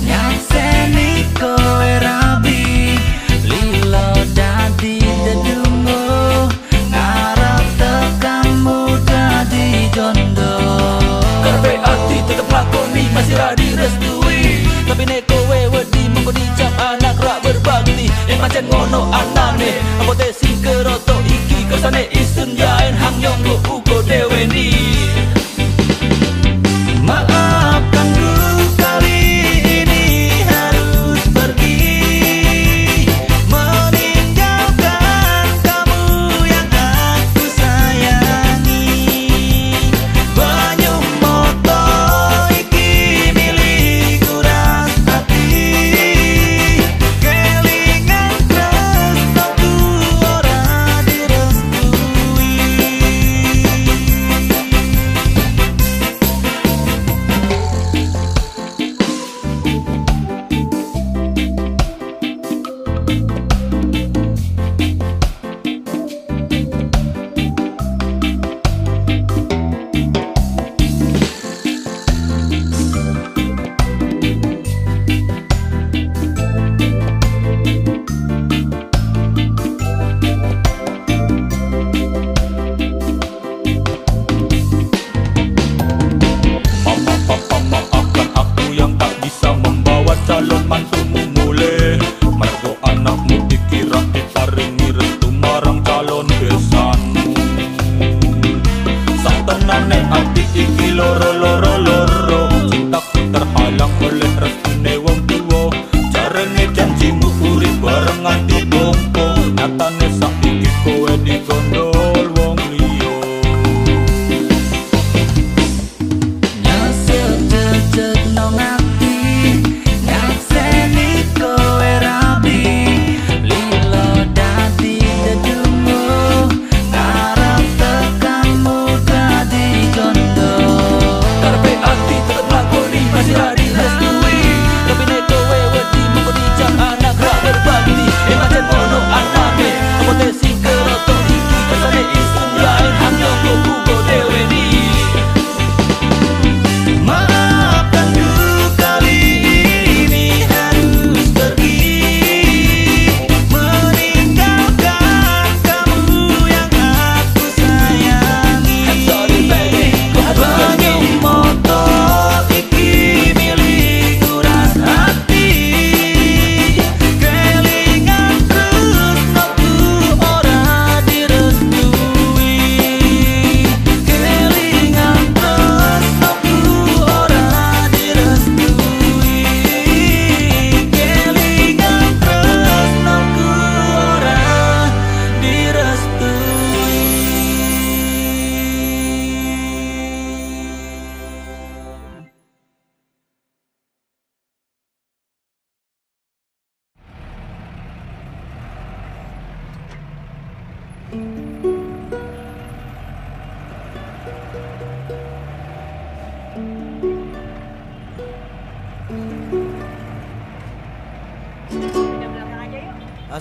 nyaseni kowe rapi lila dadi detuno. Ngarep tekamu dadi jondo. Karepe ati tetep lakoni masih radi restui. Tapi nek kowe wedi mengko dicap anak rak berbakti. Yen pancen ngono anane ambote sing keroto iki kersane isun jaen hang nyonggo uga deweni. Maafkan ku kali ini harus pergi meninggalkan kamu yang aku sayangi. Banyu moto iki milik uras tapi kelingan tresnaku ora direstui. Calon mantumu mulai mergo anakmu dikira diparingi restu marang calon besanmu. Satenane ati iki loro loro loro. Cintaku terhalang oleh restune wong tuwa. Jarene janjimu urip bareng nganti bongko. Nyatane saiki kowe digondol wong liya. Nyasel jejeg nang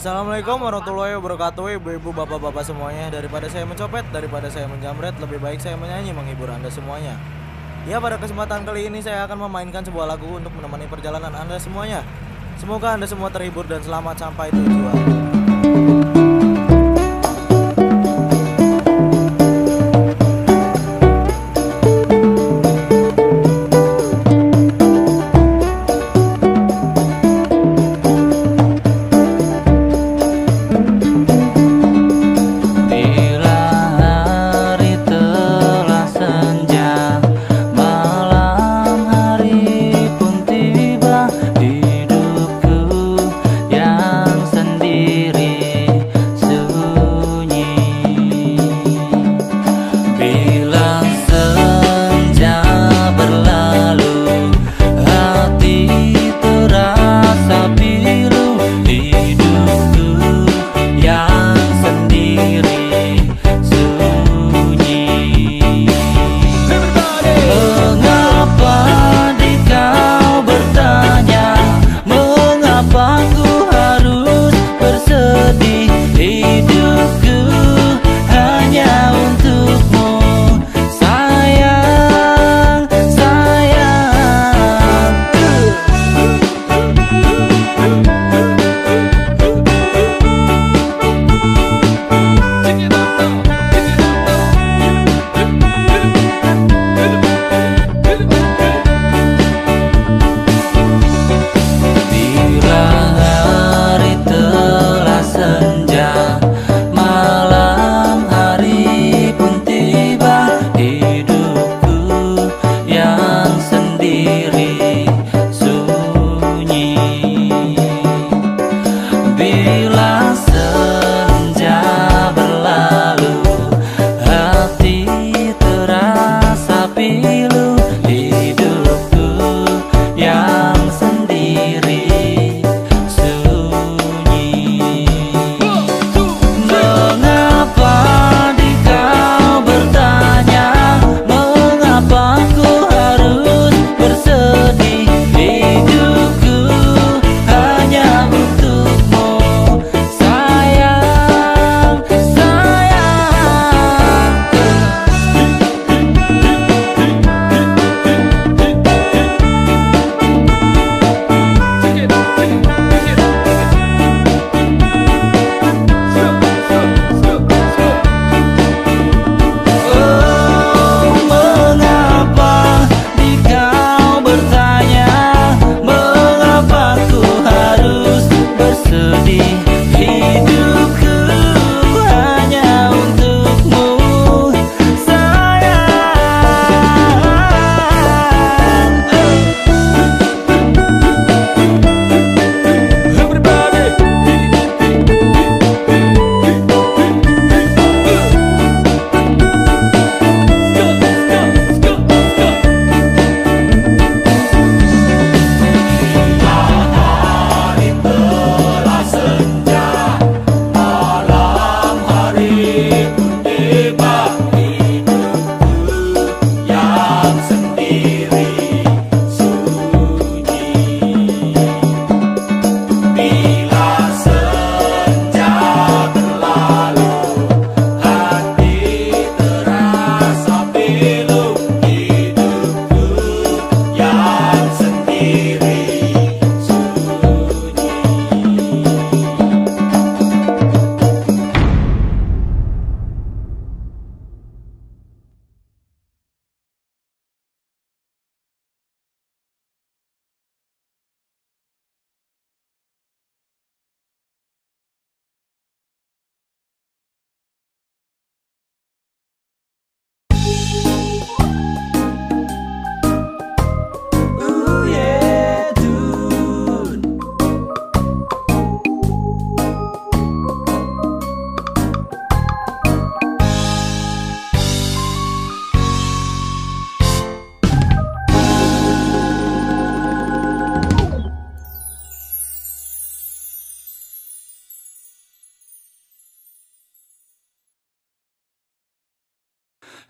Assalamualaikum warahmatullahi wabarakatuh. Ibu-ibu, bapak-bapak semuanya. Daripada saya mencopet, daripada saya menjamret, lebih baik saya menyanyi menghibur Anda semuanya. Ya, pada kesempatan kali ini saya akan memainkan sebuah lagu untuk menemani perjalanan Anda semuanya. Semoga Anda semua terhibur dan selamat sampai tujuan. Sendiri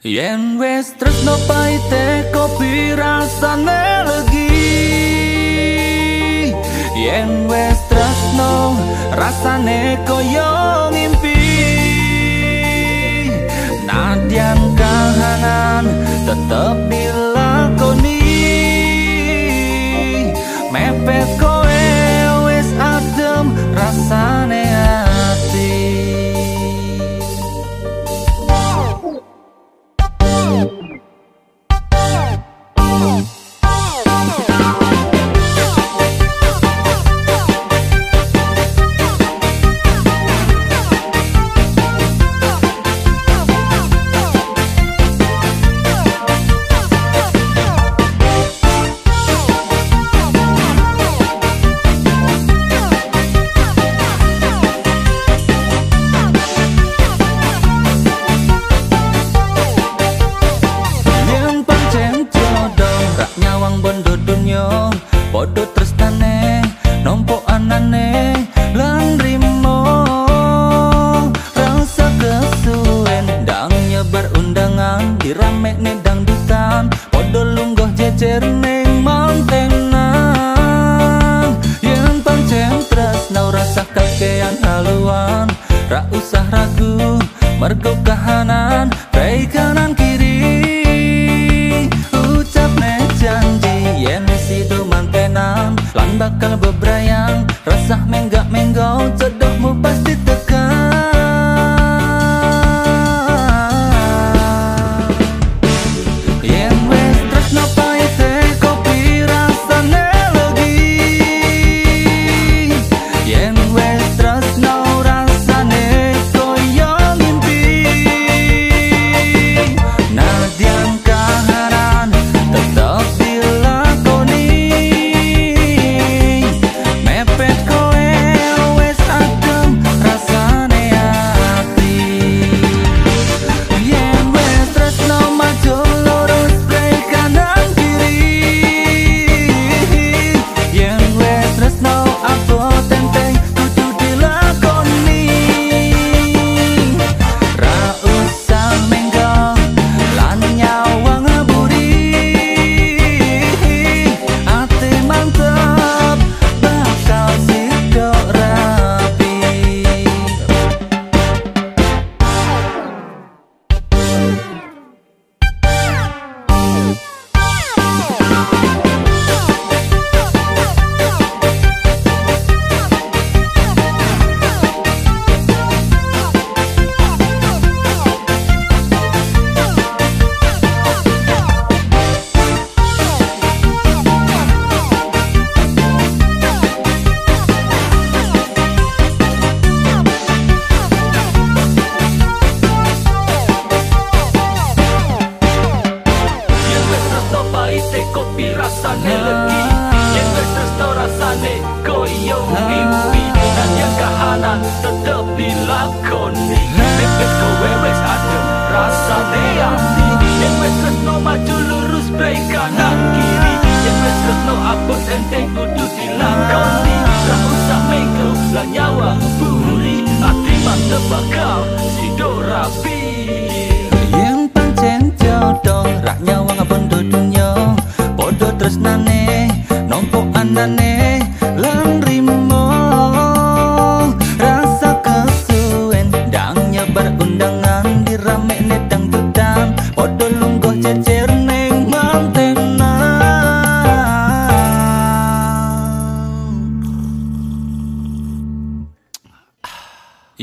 Yen wis tresno paite kopi rasan melegi, yen wis tresno rasane koyo ngimpi. Nadyan kahanan tetep dilakoni, mepet koe wis adem rasane ati.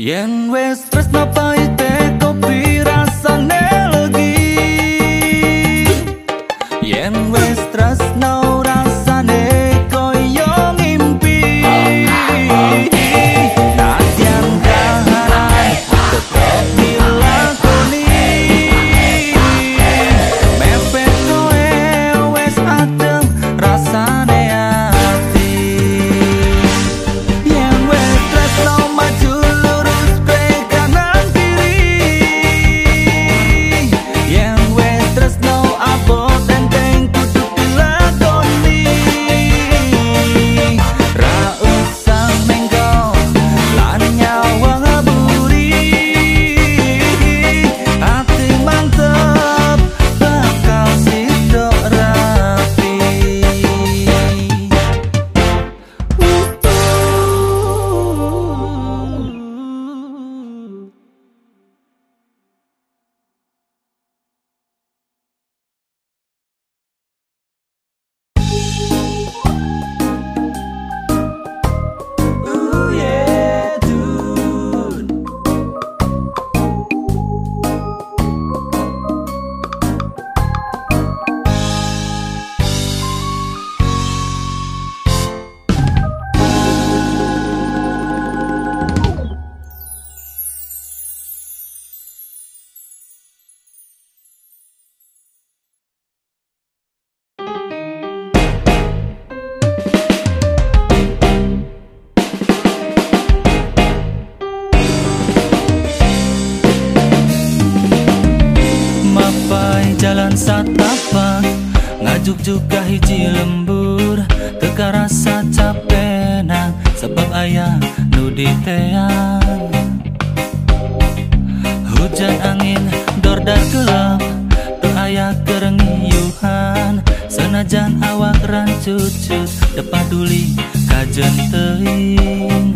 Yen wis tresno paite kopi rasane legi, yen wis tresno rasane koyo ngimpi. Nadyan kahanan tetep dilakoni, mepet koe wis adem rasane ati. Yen wis tresno maju lurus kanan kiri, Juk-juga hiji lembur teka rasa capek nang sebab ayah nu di teang. Hujan angin dor dan gelap teu aya kerengiuhan, senajan awak rancucut teu paduli kajen teuing.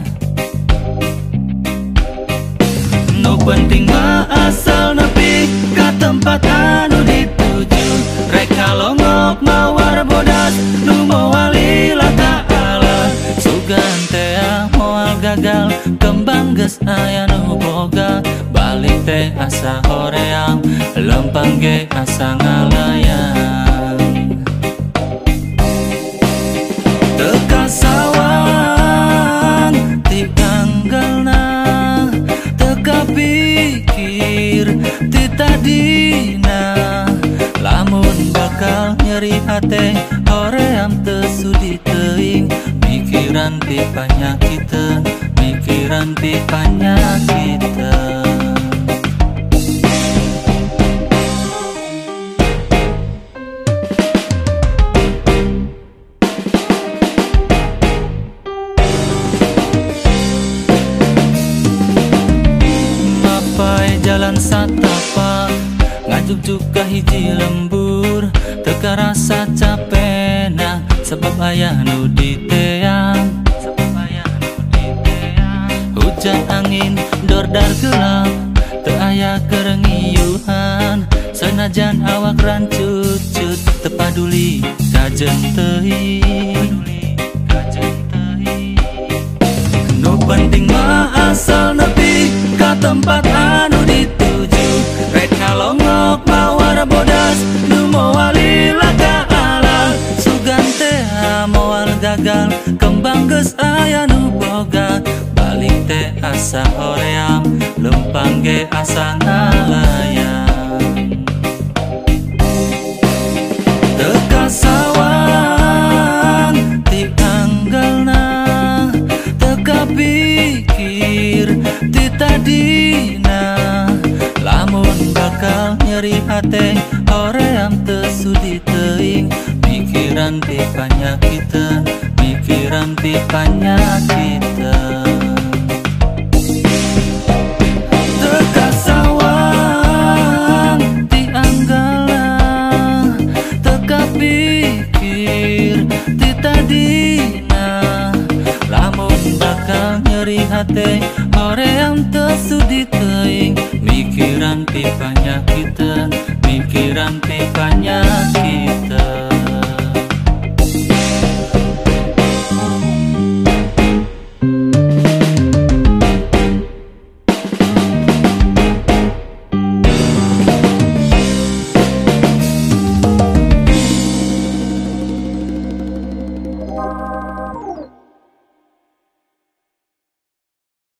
Nu penting mah asal nepi ka tempat anu dituju, rek kalongok mawar bodas nu moali lata ala. Sugan teah moal gagal kembang geus aya nu boga, balik teh asa hoream lempang ge asa ngalayang. Teu kasawang ti tanggalna, teu kapikir ti tadina, lamun bakal nyeri hate hoream teu sudi teuing, mikiran ti panyakiteun, mikiran ti panyakiteun. Jalan satapa ngajuk juga hiji lembur teka rasa capek nah sebab aya nu di teang. Hujan angin dor dar gelap teu aya kerengiuhan, senajan awak rancucut teu paduli kajen teuing. Nu penting mah asal nepi ka tempat anu dituju, rek kalongok mawar bodas nu moali laka alam. Sugan teh moal gagal kembang geus aya nu boga, balik teh asa hoream lempang ge asa ngalayang. Teu kasawang ti tanggalna, teu kapikir ti tadina, lamun bakal nyeri hate hoream teu sudi teuing, mikiran ti panyakiteun, mikiran ti panyakiteun. Teu kasawang ti anggala, teu kapikir ti tadina, lamun bakal nyeri hate hoream teu sudi teuing, mikiran ti panyakiteun, mikiran ti panyakiteun.